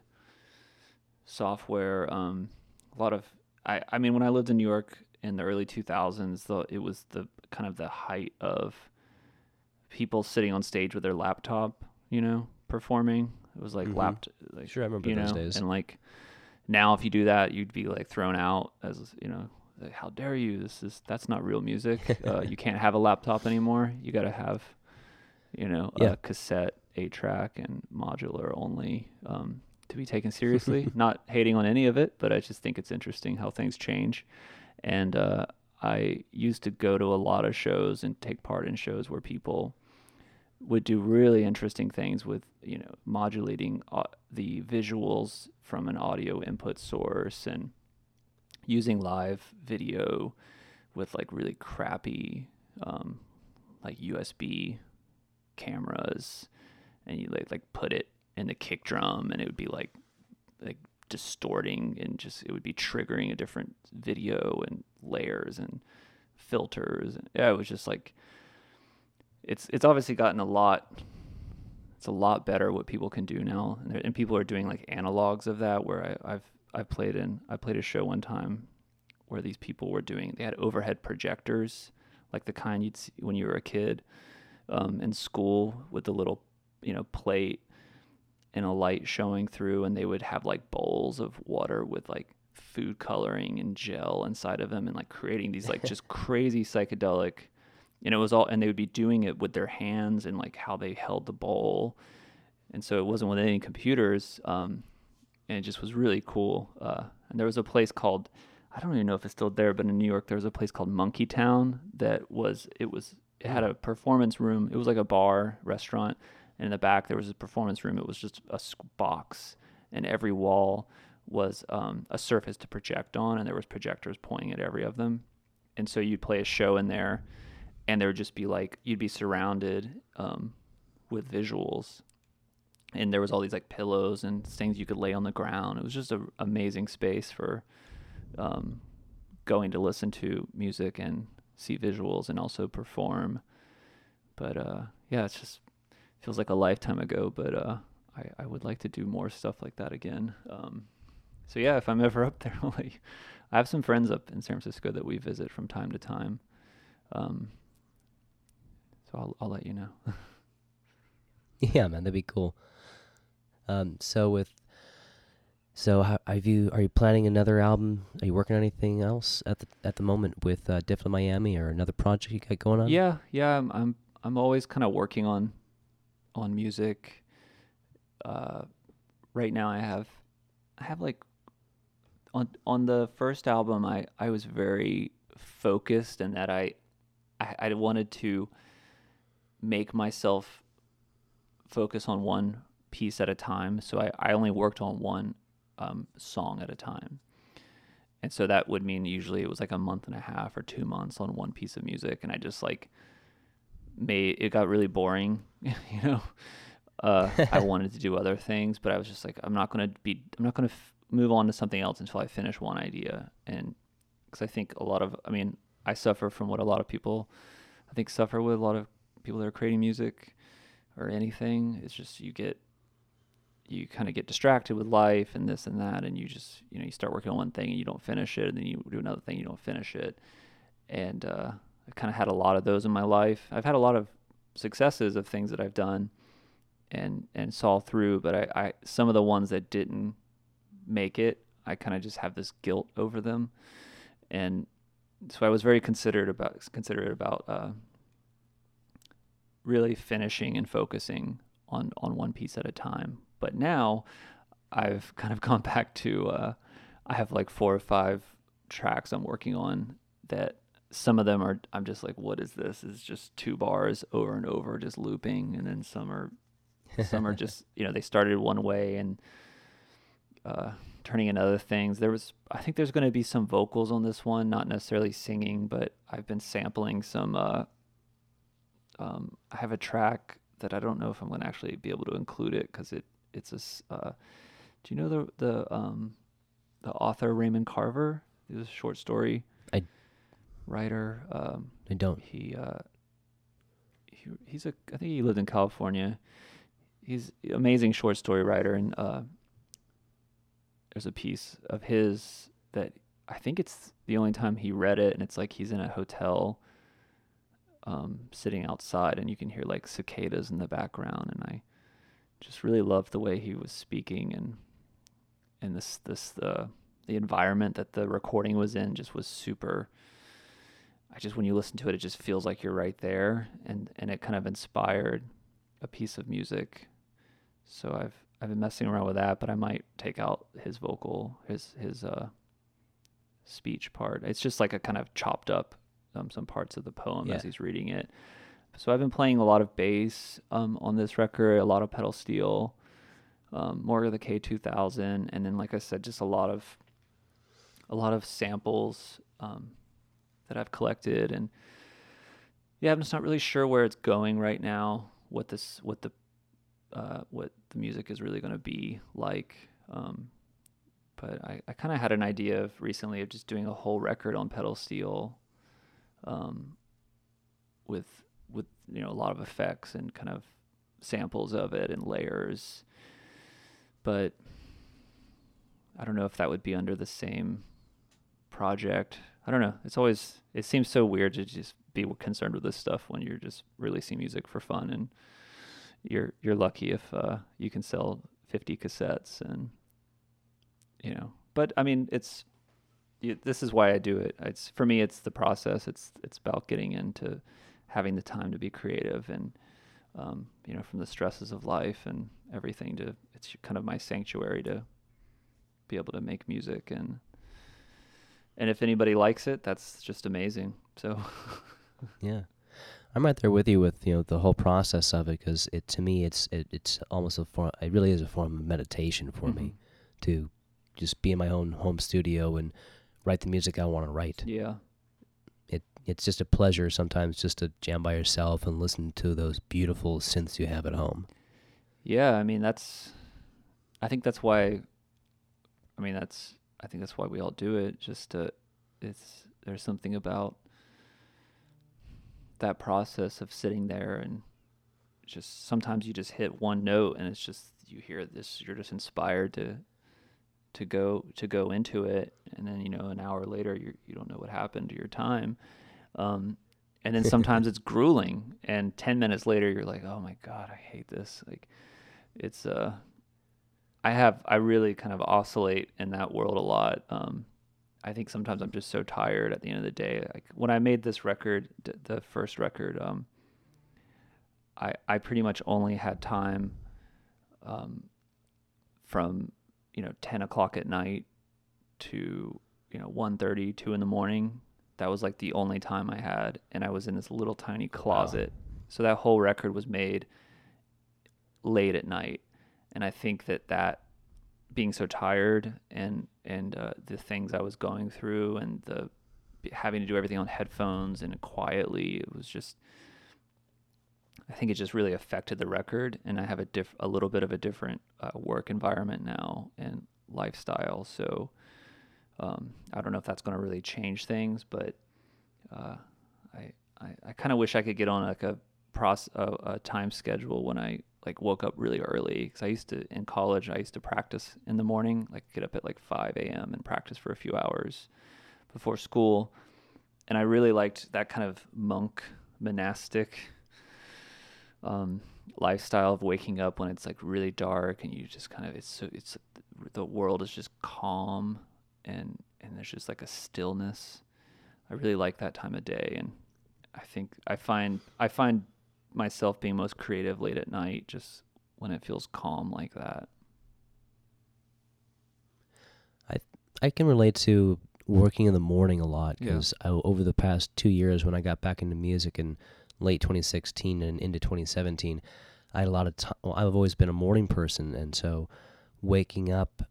software. Um, a lot of, I, I mean, when I lived in New York in the early two thousands, the, it was the kind of the height of people sitting on stage with their laptop, you know, performing. It was like mm-hmm. laptop. Like, sure, I remember you those know? days. And like now, if you do that, you'd be like thrown out as, you know, how dare you, this is that's not real music. Uh, you can't have a laptop anymore, you got to have you know yeah. a cassette, a track, and modular only um to be taken seriously. Not hating on any of it, but I just think it's interesting how things change. And uh I used to go to a lot of shows and take part in shows where people would do really interesting things with you know modulating uh, the visuals from an audio input source and using live video with like really crappy um, like U S B cameras, and you like like put it in the kick drum, and it would be like like distorting, and just it would be triggering a different video and layers and filters. And yeah, it was just like it's it's obviously gotten a lot. It's a lot better what people can do now, and, and people are doing like analogs of that. Where I, I've I played in I played a show one time where these people were doing they had overhead projectors, like the kind you'd see when you were a kid um, in school, with the little you know plate and a light showing through, and they would have like bowls of water with like food coloring and gel inside of them, and like creating these like just crazy psychedelic, and it was all, and they would be doing it with their hands and like how they held the bowl, and so it wasn't with any computers. Um, And it just was really cool. Uh, and there was a place called, I don't even know if it's still there, but in New York, there was a place called Monkey Town that was, it was, it had a performance room. It was like a bar restaurant. And in the back, there was a performance room. It was just a box, and every wall was um, a surface to project on. And there was projectors pointing at every of them. And so you'd play a show in there, and there would just be like, you'd be surrounded um, with visuals. And there was all these like pillows and things you could lay on the ground. It was just an amazing space for um, going to listen to music and see visuals and also perform. But uh, yeah, it's just feels like a lifetime ago. But uh, I, I would like to do more stuff like that again. Um, so yeah, if I'm ever up there, like I have some friends up in San Francisco that we visit from time to time. Um, so I'll I'll let you know. Yeah, man, that'd be cool. Um, so with, so how, have you, are you planning another album? Are you working on anything else at the, at the moment with uh, Definitely Miami, or another project you got going on? Yeah. Yeah. I'm, I'm, I'm always kind of working on, on music. Uh, right now I have, I have like on, on the first album, I, I was very focused in that I, I, I wanted to make myself focus on one piece at a time. So I, I only worked on one um, song at a time. And so that would mean usually it was like a month and a half or two months on one piece of music. And I just like made, it got really boring, you know, uh, I wanted to do other things, but I was just like, I'm not going to be, I'm not going to f- move on to something else until I finish one idea. And cause I think a lot of, I mean, I suffer from what a lot of people I think suffer with, a lot of people that are creating music or anything. It's just, you get, you kind of get distracted with life and this and that, and you just, you know, you start working on one thing and you don't finish it, and then you do another thing, you don't finish it. And uh, I've kind of had a lot of those in my life. I've had a lot of successes of things that I've done and and saw through, but I, I some of the ones that didn't make it, I kind of just have this guilt over them. And so I was very considerate about considerate about uh, really finishing and focusing on on one piece at a time. But now I've kind of gone back to, uh, I have like four or five tracks I'm working on that some of them are, I'm just like, what is this? It's just two bars over and over, just looping. And then some are, some are just, you know, they started one way and uh, turning in other things. There was, I think there's going to be some vocals on this one, not necessarily singing, but I've been sampling some, uh, um, I have a track that I don't know if I'm going to actually be able to include it because it, It's a. Uh, do you know the the um, the author Raymond Carver? He was a short story I, writer. Um, I don't. He uh, he he's a. I think he lived in California. He's an amazing short story writer, and uh, there's a piece of his that I think it's the only time he read it, and it's like he's in a hotel, um, sitting outside, and you can hear like cicadas in the background, and I just really loved the way he was speaking, and and this this the uh, the environment that the recording was in just was super. I just, when you listen to it, it just feels like you're right there, and and it kind of inspired a piece of music. So I've I've been messing around with that, but I might take out his vocal, his his uh speech part. It's just like a kind of chopped up um, some parts of the poem yeah. as he's reading it. So I've been playing a lot of bass um, on this record, a lot of pedal steel, um, more of the K two thousand, and then, like I said, just a lot of a lot of samples um, that I've collected. And yeah, I'm just not really sure where it's going right now. What this, what the, uh, what the music is really going to be like. Um, but I, I kind of had an idea of recently of just doing a whole record on pedal steel, um, with. with, you know, a lot of effects and kind of samples of it and layers. But I don't know if that would be under the same project. I don't know. It's always, it seems so weird to just be concerned with this stuff when you're just releasing music for fun, and you're, you're lucky if uh, you can sell fifty cassettes, and, you know, but I mean, it's, it, this is why I do it. It's, for me, it's the process. It's, it's about getting into having the time to be creative, and, um, you know, from the stresses of life and everything, to, it's kind of my sanctuary to be able to make music. And, and if anybody likes it, that's just amazing. So, yeah, I'm right there with you with, you know, the whole process of it. Cause it, to me, it's, it, it's almost a form, it really is a form of meditation for mm-hmm. me to just be in my own home studio and write the music I want to write. Yeah. It's just a pleasure sometimes just to jam by yourself and listen to those beautiful synths you have at home. Yeah, I mean, that's, I think that's why, I mean, that's, I think that's why we all do it. Just to, it's, there's something about that process of sitting there, and just sometimes you just hit one note and it's just, you hear this, you're just inspired to, to go, to go into it. And then, you know, an hour later, you you don't know what happened to your time. Um, and then sometimes it's grueling, and ten minutes later you're like, oh my God, I hate this. Like it's, uh, I have, I really kind of oscillate in that world a lot. Um, I think sometimes I'm just so tired at the end of the day. Like when I made this record, d- the first record, um, I, I pretty much only had time, um, from, you know, ten o'clock at night to, you know, one thirty, two in the morning. That was like the only time I had, and I was in this little tiny closet. Wow. So that whole record was made late at night, And I think that that being so tired and and uh, the things I was going through and the having to do everything on headphones and quietly, it was just, I think it just really affected the record. And I have a diff a little bit of a different uh, work environment now and lifestyle. So um, I don't know if that's going to really change things, but uh, I I, I kind of wish I could get on like a process a, a time schedule when I like woke up really early, because I used to in college I used to practice in the morning, like get up at like five a.m. and practice for a few hours before school. And I really liked that kind of monk monastic um lifestyle of waking up when it's like really dark and you just kind of, it's so, it's the world is just calm and and there's just like a stillness. I really like that time of day, and I think I find I find myself being most creative late at night, just when it feels calm like that. I I can relate to working in the morning a lot, because yeah. over the past two years when I got back into music in late twenty sixteen and into twenty seventeen, I had a lot of time. Well, I've always been a morning person, and so waking up,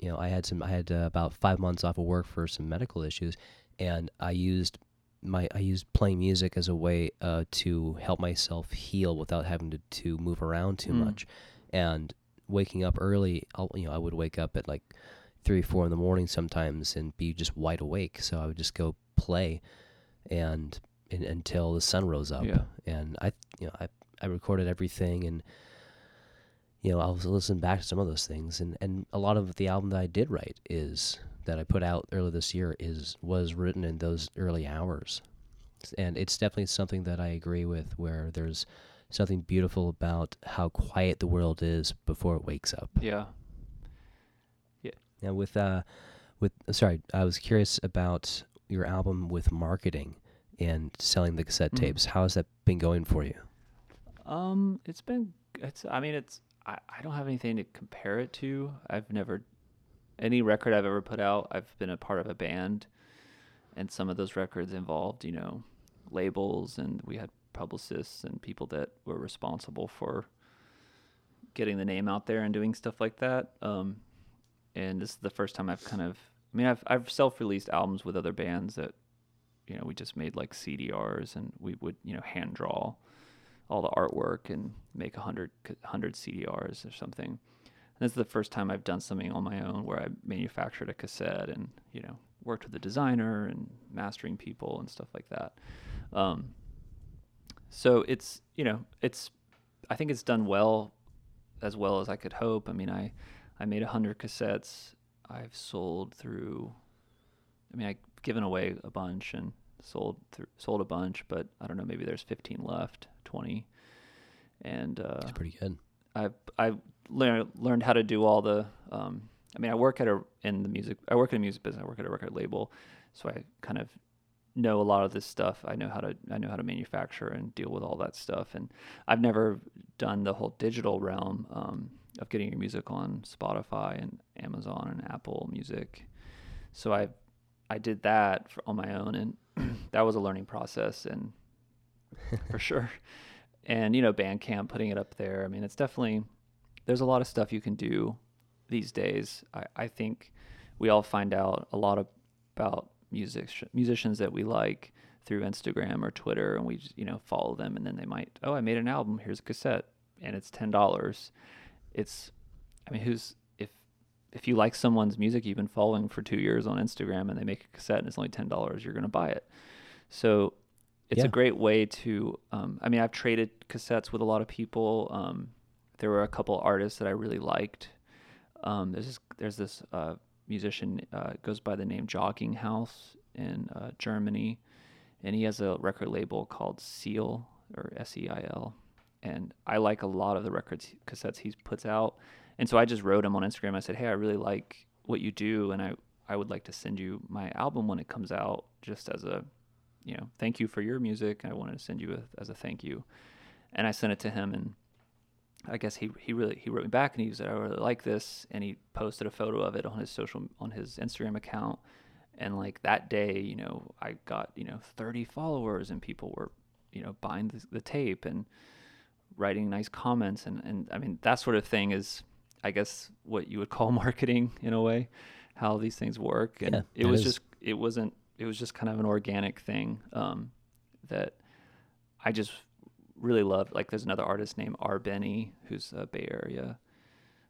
you know, I had some I had uh, about five months off of work for some medical issues, and I used. My I used playing music as a way uh, to help myself heal without having to, to move around too mm. much. And waking up early, I'll, you know, I would wake up at like three, four in the morning sometimes and be just wide awake. So I would just go play, and, and until the sun rose up. Yeah. And I, you know, I I recorded everything, and you know, I was listening back to some of those things, and, and a lot of the album that I did write is. That I put out earlier this year is was written in those early hours. And it's definitely something that I agree with, where there's something beautiful about how quiet the world is before it wakes up. Yeah. Yeah. Now with uh with sorry, I was curious about your album with marketing and selling the cassette mm-hmm. tapes. How has that been going for you? Um it's been it's I mean it's I, I don't have anything to compare it to. I've never Any record I've ever put out, I've been a part of a band, and some of those records involved, you know, labels, and we had publicists and people that were responsible for getting the name out there and doing stuff like that. Um, and this is the first time I've kind of, I mean, I've I've self-released albums with other bands that, you know, we just made like C D Rs, and we would, you know, hand draw all the artwork and make one hundred C D Rs or something. This is the first time I've done something on my own where I manufactured a cassette and, you know, worked with a designer and mastering people and stuff like that. Um, so it's, you know, it's, I think it's done well, as well as I could hope. I mean, I, I made one hundred cassettes. I've sold through, I mean, I've given away a bunch and sold through, sold a bunch, but I don't know, maybe there's fifteen left, twenty. And uh, that's pretty good. I I learned learned how to do all the. Um, I mean, I work at a in the music. I work in a music business. I work at a record label, so I kind of know a lot of this stuff. I know how to I know how to manufacture and deal with all that stuff. And I've never done the whole digital realm um, of getting your music on Spotify and Amazon and Apple Music. So I I did that for, on my own, and that was a learning process, and for sure. And, you know, Bandcamp, putting it up there. I mean, it's definitely, there's a lot of stuff you can do these days. I, I think we all find out a lot of, about music, musicians that we like through Instagram or Twitter, and we just, you know, follow them, and then they might, oh, I made an album, here's a cassette, and it's ten dollars. It's, I mean, who's, if if you like someone's music you've been following for two years on Instagram and they make a cassette and it's only ten dollars, you're going to buy it. So it's yeah. a great way to, um, I mean, I've traded cassettes with a lot of people. Um, there were a couple artists that I really liked. Um, there's this, there's this uh, musician, uh, goes by the name Jogging House in uh, Germany, and he has a record label called Seal, or S E I L. And I like a lot of the records, cassettes he puts out. And so I just wrote him on Instagram. I said, hey, I really like what you do, and I, I would like to send you my album when it comes out, just as a, you know, thank you for your music. I wanted to send you a, as a thank you. And I sent it to him, and I guess he, he really, he wrote me back, and he said, I really like this. And he posted a photo of it on his social, on his Instagram account. And like that day, you know, I got, you know, thirty followers, and people were, you know, buying the, the tape and writing nice comments. And, and I mean, that sort of thing is, I guess what you would call marketing in a way, how these things work. And yeah, it was is. just, it wasn't, it was just kind of an organic thing um, that I just really loved. Like there's another artist named R. Benny, who's a Bay Area.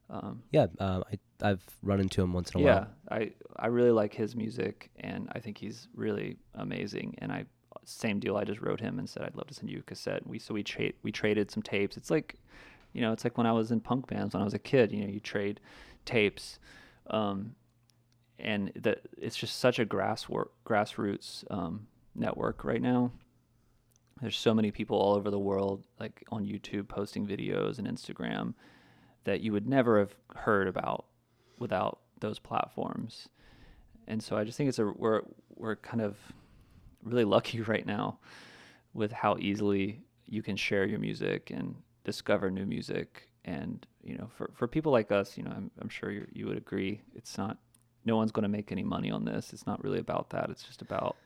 Um, yeah. Uh, I, I've run into him once in a yeah, while. Yeah. I, I really like his music and I think he's really amazing. And I, same deal. I just wrote him and said, I'd love to send you a cassette. We, so we trade, we traded some tapes. It's like, you know, it's like when I was in punk bands, when I was a kid, you know, you trade tapes. Um, and that it's just such a grass work, grassroots, um, network right now. There's so many people all over the world, like on YouTube posting videos and Instagram that you would never have heard about without those platforms. And so I just think it's a, we're, we're kind of really lucky right now with how easily you can share your music and discover new music. And, you know, for, for people like us, you know, I'm, I'm sure you you would agree. It's not, no one's going to make any money on this. It's not really about that. It's just about,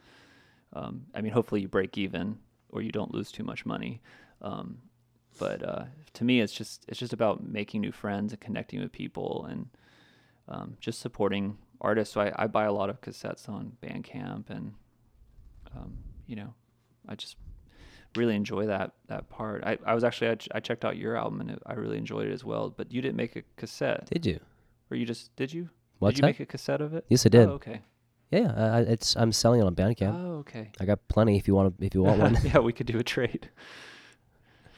um, I mean, hopefully you break even or you don't lose too much money. Um, but, uh, to me, it's just, it's just about making new friends and connecting with people and, um, just supporting artists. So I, I buy a lot of cassettes on Bandcamp and, um, you know, I just really enjoy that, that part. I, I was actually, I, ch- I checked out your album and it, I really enjoyed it as well, but you didn't make a cassette. Did you? Or you just, did you? What did you time? Make a cassette of it? Yes, I did. Oh, okay. Yeah. Uh, it's, I'm selling it on Bandcamp. Oh, okay. I got plenty if you want to, if you want one. Yeah. We could do a trade.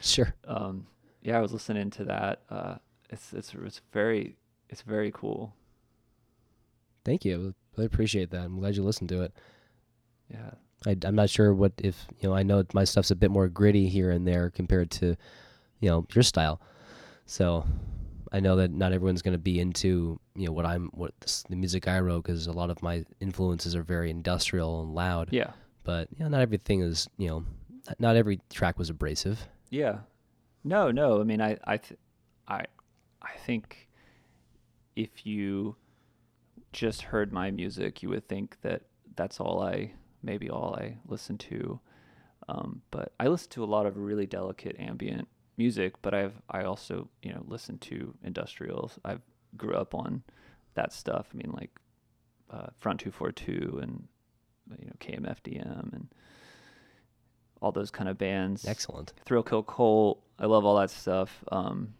Sure. Um, yeah, I was listening to that. Uh, it's, it's, it's very, it's very cool. Thank you. I appreciate that. I'm glad you listened to it. Yeah. I, I'm not sure what if, you know, I know my stuff's a bit more gritty here and there compared to, you know, your style. So I know that not everyone's going to be into, you know, what I'm, what this, the music I wrote, because a lot of my influences are very industrial and loud. Yeah. But, you know, not everything is, you know, not every track was abrasive. Yeah. No, no. I mean, I, I, th- I, I think if you just heard my music, you would think that that's all I, maybe all I listen to. Um, but I listen to a lot of really delicate ambient music, but I've, I also, you know, listen to industrials. I grew up on that stuff. I mean, like, uh, Front two forty-two and, you know, K M F D M and all those kind of bands. Excellent. Thrill Kill Cole. I love all that stuff. Um,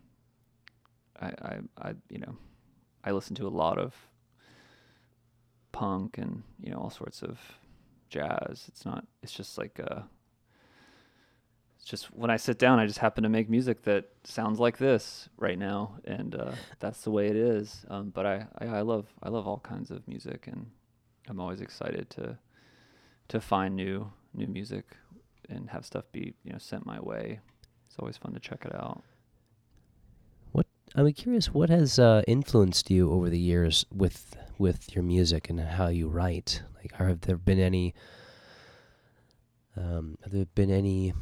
I, I, I, you know, I listen to a lot of punk and, you know, all sorts of jazz. It's not, it's just like, uh, it's just when I sit down, I just happen to make music that sounds like this right now. And, uh, that's the way it is. Um, but I, I, I love, I love all kinds of music and I'm always excited to, to find new, new music and have stuff be, you know, sent my way. It's always fun to check it out. What, I'm curious, what has, uh, influenced you over the years with, with your music and how you write? Like, have there been any, um, have there been any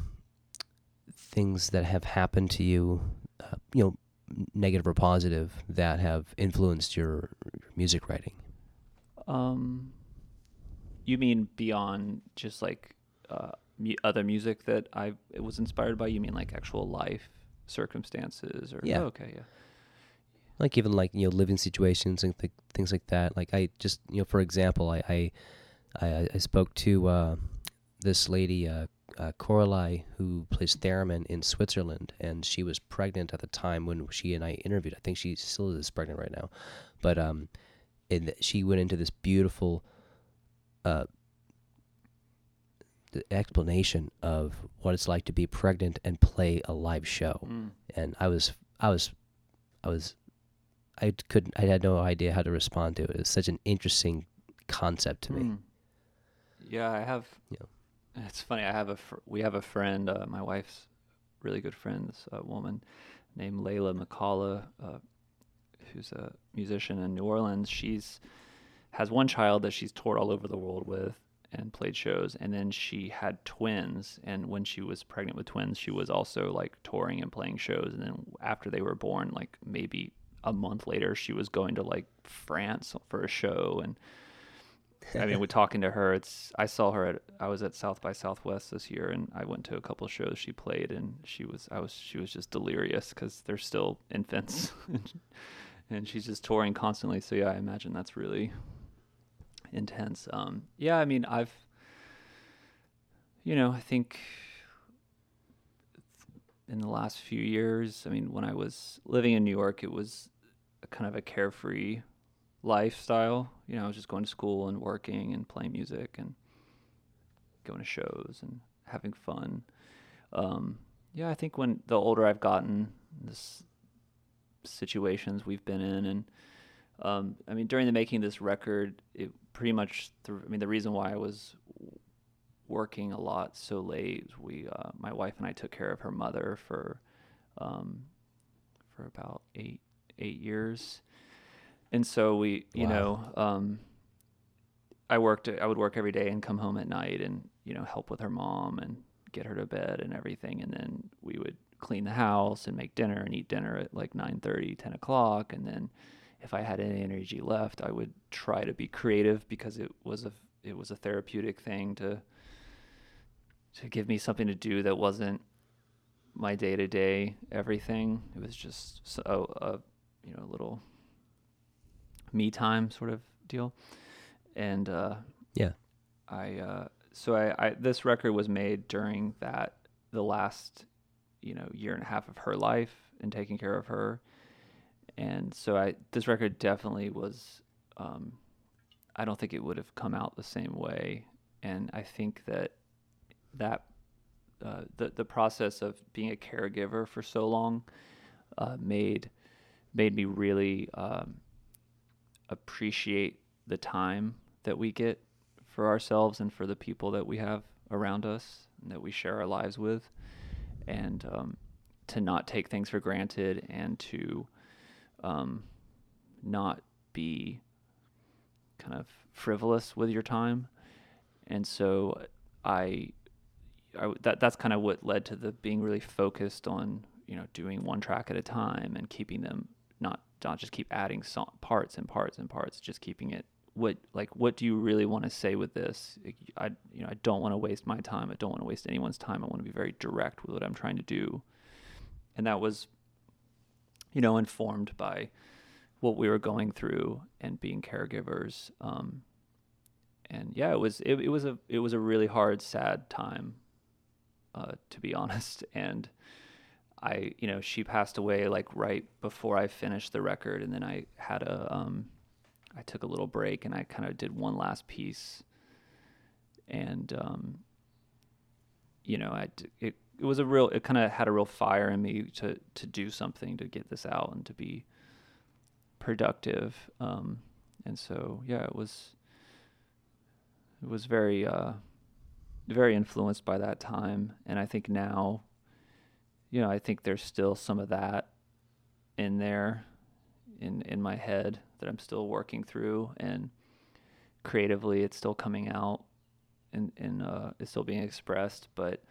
things that have happened to you, uh, you know, negative or positive, that have influenced your, your music writing? Um, you mean beyond just like, uh, other music that I was inspired by? You mean like actual life circumstances or yeah. Oh, okay, yeah. Like even like, you know, living situations and th- things like that. Like I just, you know, for example, I I, I, I spoke to uh, this lady, uh, uh, Coralie, who plays theremin in Switzerland, and she was pregnant at the time when she and I interviewed. I think she still is pregnant right now, but um, and she went into this beautiful uh. the explanation of what it's like to be pregnant and play a live show. Mm. And I was, I was, I was, I couldn't, I had no idea how to respond to it. It was such an interesting concept to mm. me. Yeah, I have, yeah. It's funny. I have a, fr- we have a friend, uh, my wife's really good friend, this uh, woman named Layla McCalla, uh, who's a musician in New Orleans. She's has one child that she's toured all over the world with and played shows, and then she had twins, and when she was pregnant with twins, she was also like touring and playing shows. And then after they were born, like maybe a month later, she was going to like France for a show. And I mean, we're talking to her, it's I saw her at I was at South by Southwest this year, and I went to a couple of shows she played, and she was I was she was just delirious because they're still infants. and she's just touring constantly. So yeah, I imagine that's really intense. Um, yeah, I mean, I've, you know, I think in the last few years, I mean, when I was living in New York, it was a kind of a carefree lifestyle. You know, I was just going to school and working and playing music and going to shows and having fun. Um, yeah, I think when the older I've gotten, this situations we've been in, and um, I mean, during the making of this record, it pretty much, th- I mean, the reason why I was working a lot so late, we, uh, my wife and I took care of her mother for, um, for about eight, eight years. And so we, you wow. know, um, I worked, I would work every day and come home at night and, you know, help with her mom and get her to bed and everything. And then we would clean the house and make dinner and eat dinner at like nine thirty, ten o'clock. And then if I had any energy left, I would try to be creative, because it was a, it was a therapeutic thing to, to give me something to do that wasn't my day to day everything. It was just so, uh, you know, a little me time sort of deal. And, uh, yeah, I, uh, so I, I, this record was made during that, the last, you know, year and a half of her life and taking care of her. And so I, this record definitely was, um, I don't think it would have come out the same way. And I think that that, uh, the, the process of being a caregiver for so long, uh, made, made me really, um, appreciate the time that we get for ourselves and for the people that we have around us and that we share our lives with. And um, to not take things for granted, and to um, not be kind of frivolous with your time. And so I, I that that's kind of what led to the being really focused on, you know, doing one track at a time and keeping them, not not just keep adding song, parts and parts and parts, just keeping it what like what do you really want to say with this? I you know I don't want to waste my time. I don't want to waste anyone's time. I want to be very direct with what I'm trying to do. And that was, you know, informed by what we were going through and being caregivers. Um, and yeah, it was it, it was a it was a really hard, sad time, uh, to be honest. And I you know she passed away like right before I finished the record, and then I had a um, I took a little break and I kind of did one last piece, and, um, you know, I, it, it was a real, it kind of had a real fire in me to, to do something, to get this out and to be productive. Um, and so, yeah, it was, it was very, uh, very influenced by that time. And I think now, you know, I think there's still some of that in there in, in my head that I'm still working through, and creatively it's still coming out and, and, uh, it's still being expressed. But,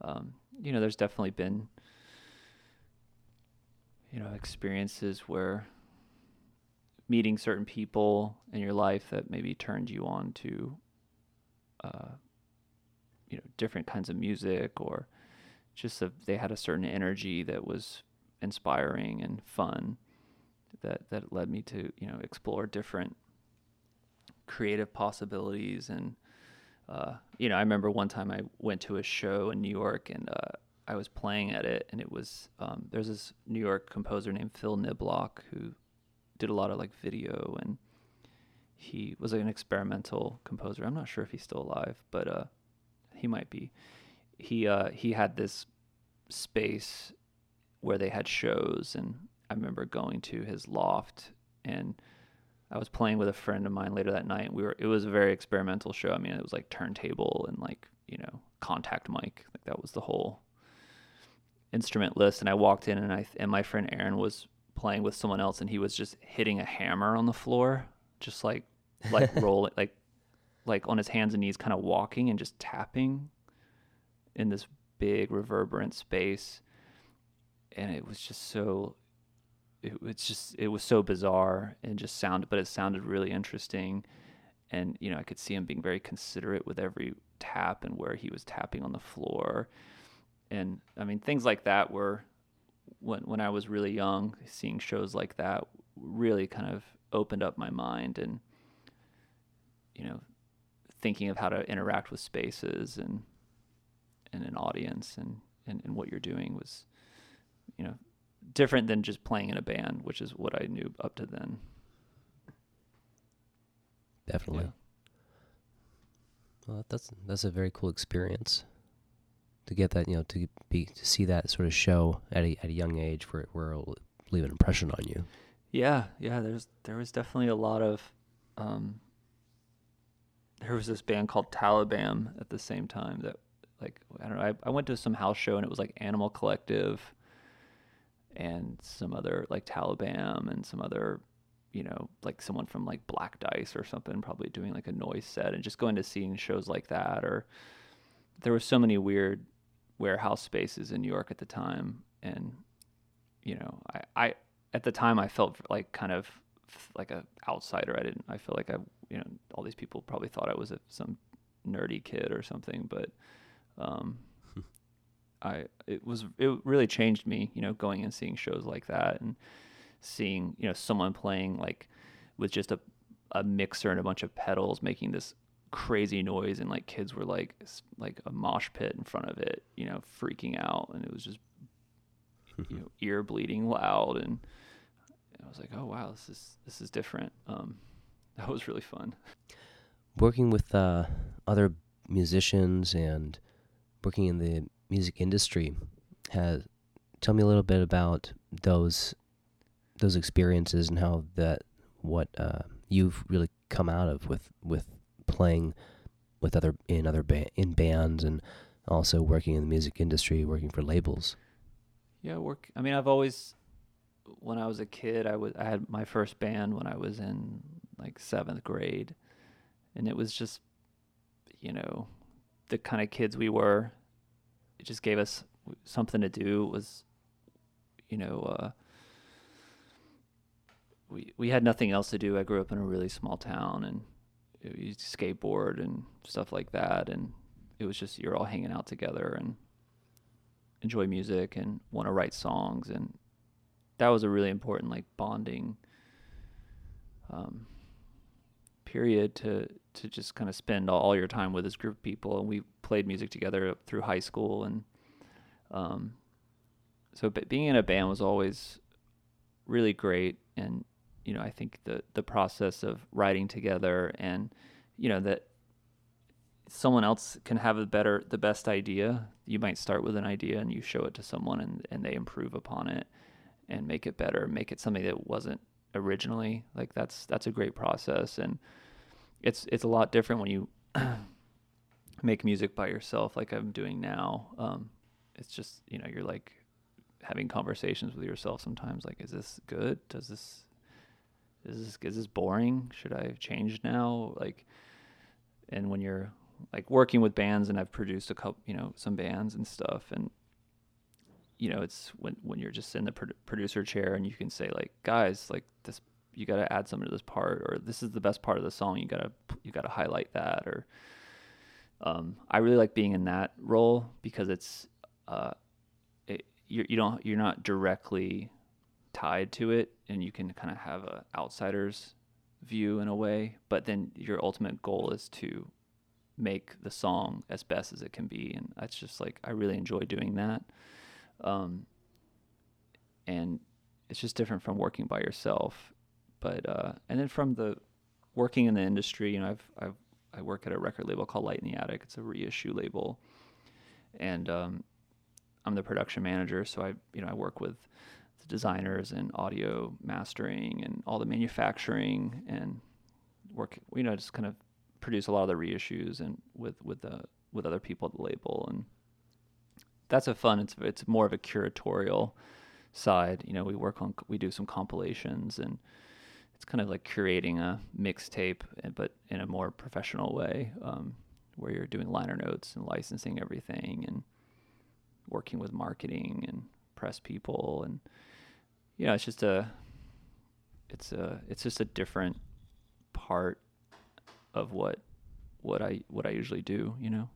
um, you know, there's definitely been, you know, experiences where meeting certain people in your life that maybe turned you on to, uh, you know, different kinds of music, or just a, they had a certain energy that was inspiring and fun, that that led me to, you know, explore different creative possibilities. And, uh, you know, I remember one time I went to a show in New York, and uh, I was playing at it, and it was, um, there's this New York composer named Phil Niblock who did a lot of like video, and he was an experimental composer. I'm not sure if he's still alive, but uh, he might be. He, uh, he had this space where they had shows, and I remember going to his loft, and I was playing with a friend of mine later that night. And we were, it was a very experimental show. I mean, it was like turntable and like, you know, Kontakt mic, like that was the whole instrument list. And I walked in, and I, and my friend Aaron was playing with someone else, and he was just hitting a hammer on the floor, just like, like rolling, like, like on his hands and knees, kind of walking and just tapping in this big reverberant space. And it was just so, It, it's just, it was so bizarre and just sounded, but it sounded really interesting. And, you know, I could see him being very considerate with every tap and where he was tapping on the floor. And I mean, things like that were when, when I was really young, seeing shows like that really kind of opened up my mind and, you know, thinking of how to interact with spaces and and an audience and, and, and what you're doing was, you know, different than just playing in a band, which is what I knew up to then. Definitely. Yeah. Well, that's that's a very cool experience to get that, you know, to be to see that sort of show at a at a young age where where it'll leave an impression on you. Yeah, yeah. There's there was definitely a lot of. Um, there was this band called Talibam at the same time that, like, I don't know. I, I went to some house show and it was like Animal Collective, and some other like Talibam and some other. You know, like someone from like Black Dice or something, probably doing like a noise set, and just going to seeing shows like that. Or there were so many weird warehouse spaces in New York at the time. And, you know, I, I at the time I felt like kind of like a outsider. I didn't, I feel like I, you know, all these people probably thought I was a, some nerdy kid or something, but, um, I, it was, it really changed me, you know, going and seeing shows like that. And seeing, you know, someone playing like with just a, a mixer and a bunch of pedals making this crazy noise, and like kids were like like a mosh pit in front of it, you know, freaking out, and it was just you know ear bleeding loud, and I was like, oh wow, this is this is different. Um, that was really fun. Working with uh, other musicians and working in the music industry, has tell me a little bit about those. those experiences and how that what uh, you've really come out of with, with playing with other in other ba- in bands and also working in the music industry, working for labels. Yeah, work. I mean, I've always when I was a kid, I was I had my first band when I was in like seventh grade, and it was just you know the kind of kids we were. It just gave us something to do. It was you know. Uh, We we had nothing else to do. I grew up in a really small town, and we used to skateboard and stuff like that. And it was just you're all hanging out together and enjoy music and want to write songs. And that was a really important like bonding um, period to to just kind of spend all your time with this group of people. And we played music together through high school, and um, so but being in a band was always really great. And you know, I think the, the process of writing together, and you know that someone else can have a better, the best idea. You might start with an idea and you show it to someone, and, and they improve upon it and make it better, make it something that wasn't originally. Like that's that's a great process, and it's it's a lot different when you make music by yourself, like I'm doing now. Um, it's just you know you're like. having conversations with yourself sometimes, like, is this good? Does this, is this, is this boring? Should I change now? Like, and when you're like working with bands, and I've produced a couple, you know, some bands and stuff. And, you know, it's when, when you're just in the pro- producer chair and you can say like, guys, like this, you got to add something to this part, or this is the best part of the song. You got to, you got to highlight that. Or, um, I really like being in that role because it's, uh, You you don't you're not directly tied to it, and you can kind of have an outsider's view in a way. But then your ultimate goal is to make the song as best as it can be, and that's just like I really enjoy doing that. Um, and it's just different from working by yourself. But uh, and then from the working in the industry, you know, I've I've I work at a record label called Light in the Attic. It's a reissue label, and um, I'm the production manager, so I, you know, I work with the designers and audio mastering and all the manufacturing, and work, you know, just kind of produce a lot of the reissues and with with the with other people at the label, and that's a fun. It's it's more of a curatorial side, you know. We work on we do some compilations, and it's kind of like curating a mixtape, but in a more professional way, um, where you're doing liner notes and licensing everything and working with marketing and press people, and you know, it's just a, it's a, it's just a different part of what, what I, what I usually do, you know?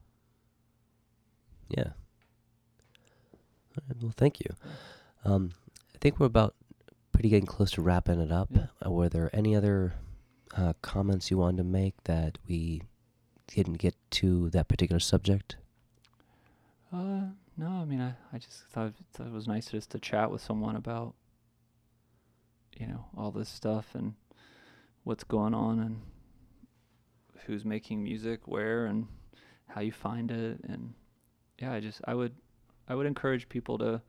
Yeah. Well, thank you. Um, I think we're about pretty getting close to wrapping it up. Yeah. Uh, were there any other uh, comments you wanted to make that we didn't get to that particular subject? Uh, no, I mean, I, I just thought, thought it was nice just to chat with someone about, you know, all this stuff and what's going on and who's making music where and how you find it. And yeah, I just, I would, I would encourage people to,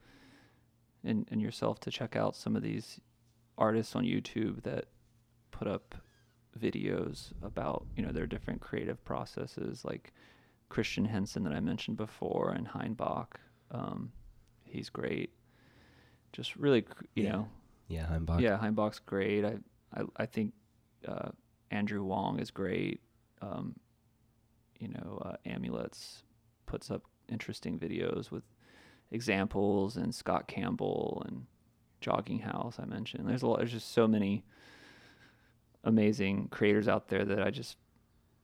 and, and yourself to check out some of these artists on YouTube that put up videos about, you know, their different creative processes, like Christian Henson that I mentioned before, and Heinbach. Um, he's great. Just really, you yeah. know. Yeah, Heinbach. Yeah, Heinbach's great. I I, I think uh, Andrew Wong is great. Um, you know, uh, Amulets puts up interesting videos with examples, and Scott Campbell and Jogging House I mentioned. There's a lot. There's just so many amazing creators out there that I just,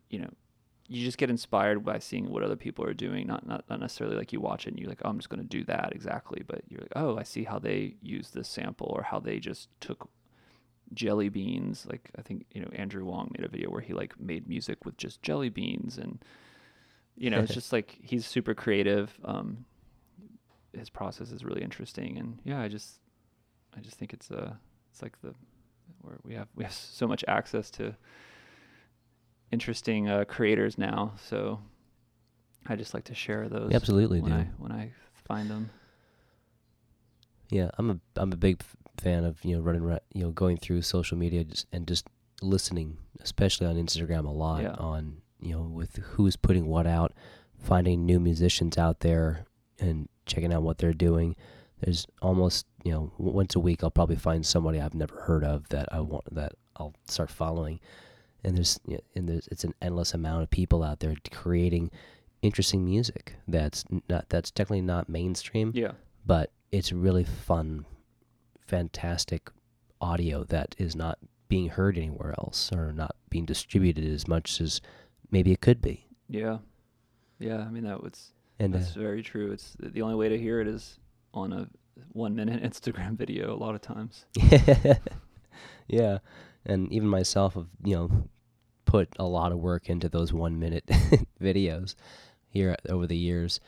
you know, you just get inspired by seeing what other people are doing. Not not, not necessarily like you watch it and you're like, oh, I'm just going to do that exactly. But you're like, oh, I see how they use this sample, or how they just took jelly beans. Like, I think, you know, Andrew Wong made a video where he like made music with just jelly beans. And, you know, it's just like, he's super creative. Um, his process is really interesting. And yeah, I just, I just think it's a, it's like the, where we have, we have so much access to interesting uh, creators now, so I just like to share those. You absolutely when do I, when I find them. Yeah, I'm a I'm a big f- fan of you know running ra- you know going through social media just, and just listening, especially on Instagram a lot yeah. on you know with who's putting what out, finding new musicians out there and checking out what they're doing. There's almost you know once a week I'll probably find somebody I've never heard of that I want that I'll start following. And there's, and there's, it's an endless amount of people out there creating interesting music that's not, that's definitely not mainstream. Yeah. But it's really fun, fantastic audio that is not being heard anywhere else or not being distributed as much as maybe it could be. Yeah. Yeah. I mean, that was, and that's uh, very true. It's the only way to hear it is on a one minute Instagram video a lot of times. Yeah. And even myself have, you know, put a lot of work into those one-minute videos here over the years.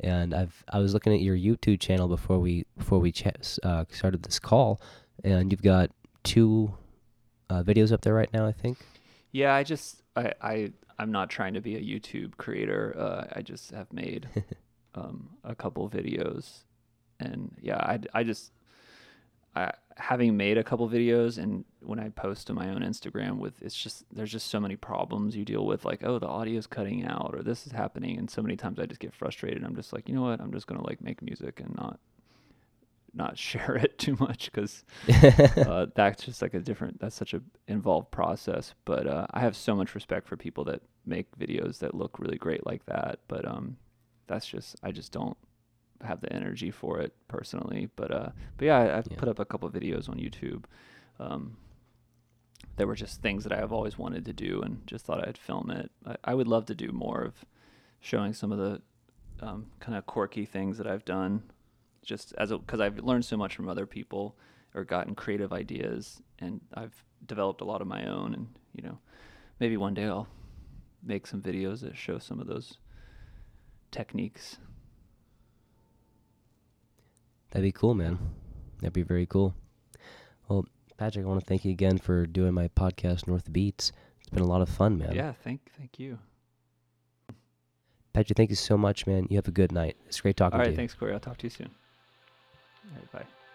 And I've I was looking at your YouTube channel before we before we cha- uh, started this call, and you've got two uh, videos up there right now, I think. Yeah, I just I, I I'm not trying to be a YouTube creator. Uh, I just have made um, a couple videos, and yeah, I I just. I, having made a couple videos, and when I post to my own Instagram with, it's just, there's just so many problems you deal with, like, oh, the audio is cutting out or this is happening. And so many times I just get frustrated. I'm just like, you know what? I'm just going to like make music and not, not share it too much. Cause uh, that's just like a different, that's such a involved process. But uh, I have so much respect for people that make videos that look really great like that. But um, that's just, I just don't have the energy for it personally, but uh but yeah I, I've yeah. put up a couple of videos on YouTube um that were just things that I've always wanted to do and just thought I'd film it. I, I would love to do more of showing some of the um kind of quirky things that I've done, just as a, because I've learned so much from other people or gotten creative ideas, and I've developed a lot of my own, and you know maybe one day I'll make some videos that show some of those techniques. That'd be cool, man. That'd be very cool. Well, Patrick, I want to thank you again for doing my podcast, North Beats. It's been a lot of fun, man. Yeah, thank thank you. Patrick, thank you so much, man. You have a good night. It's great talking All right, to you. All right, thanks, Corey. I'll talk to you soon. All right, bye.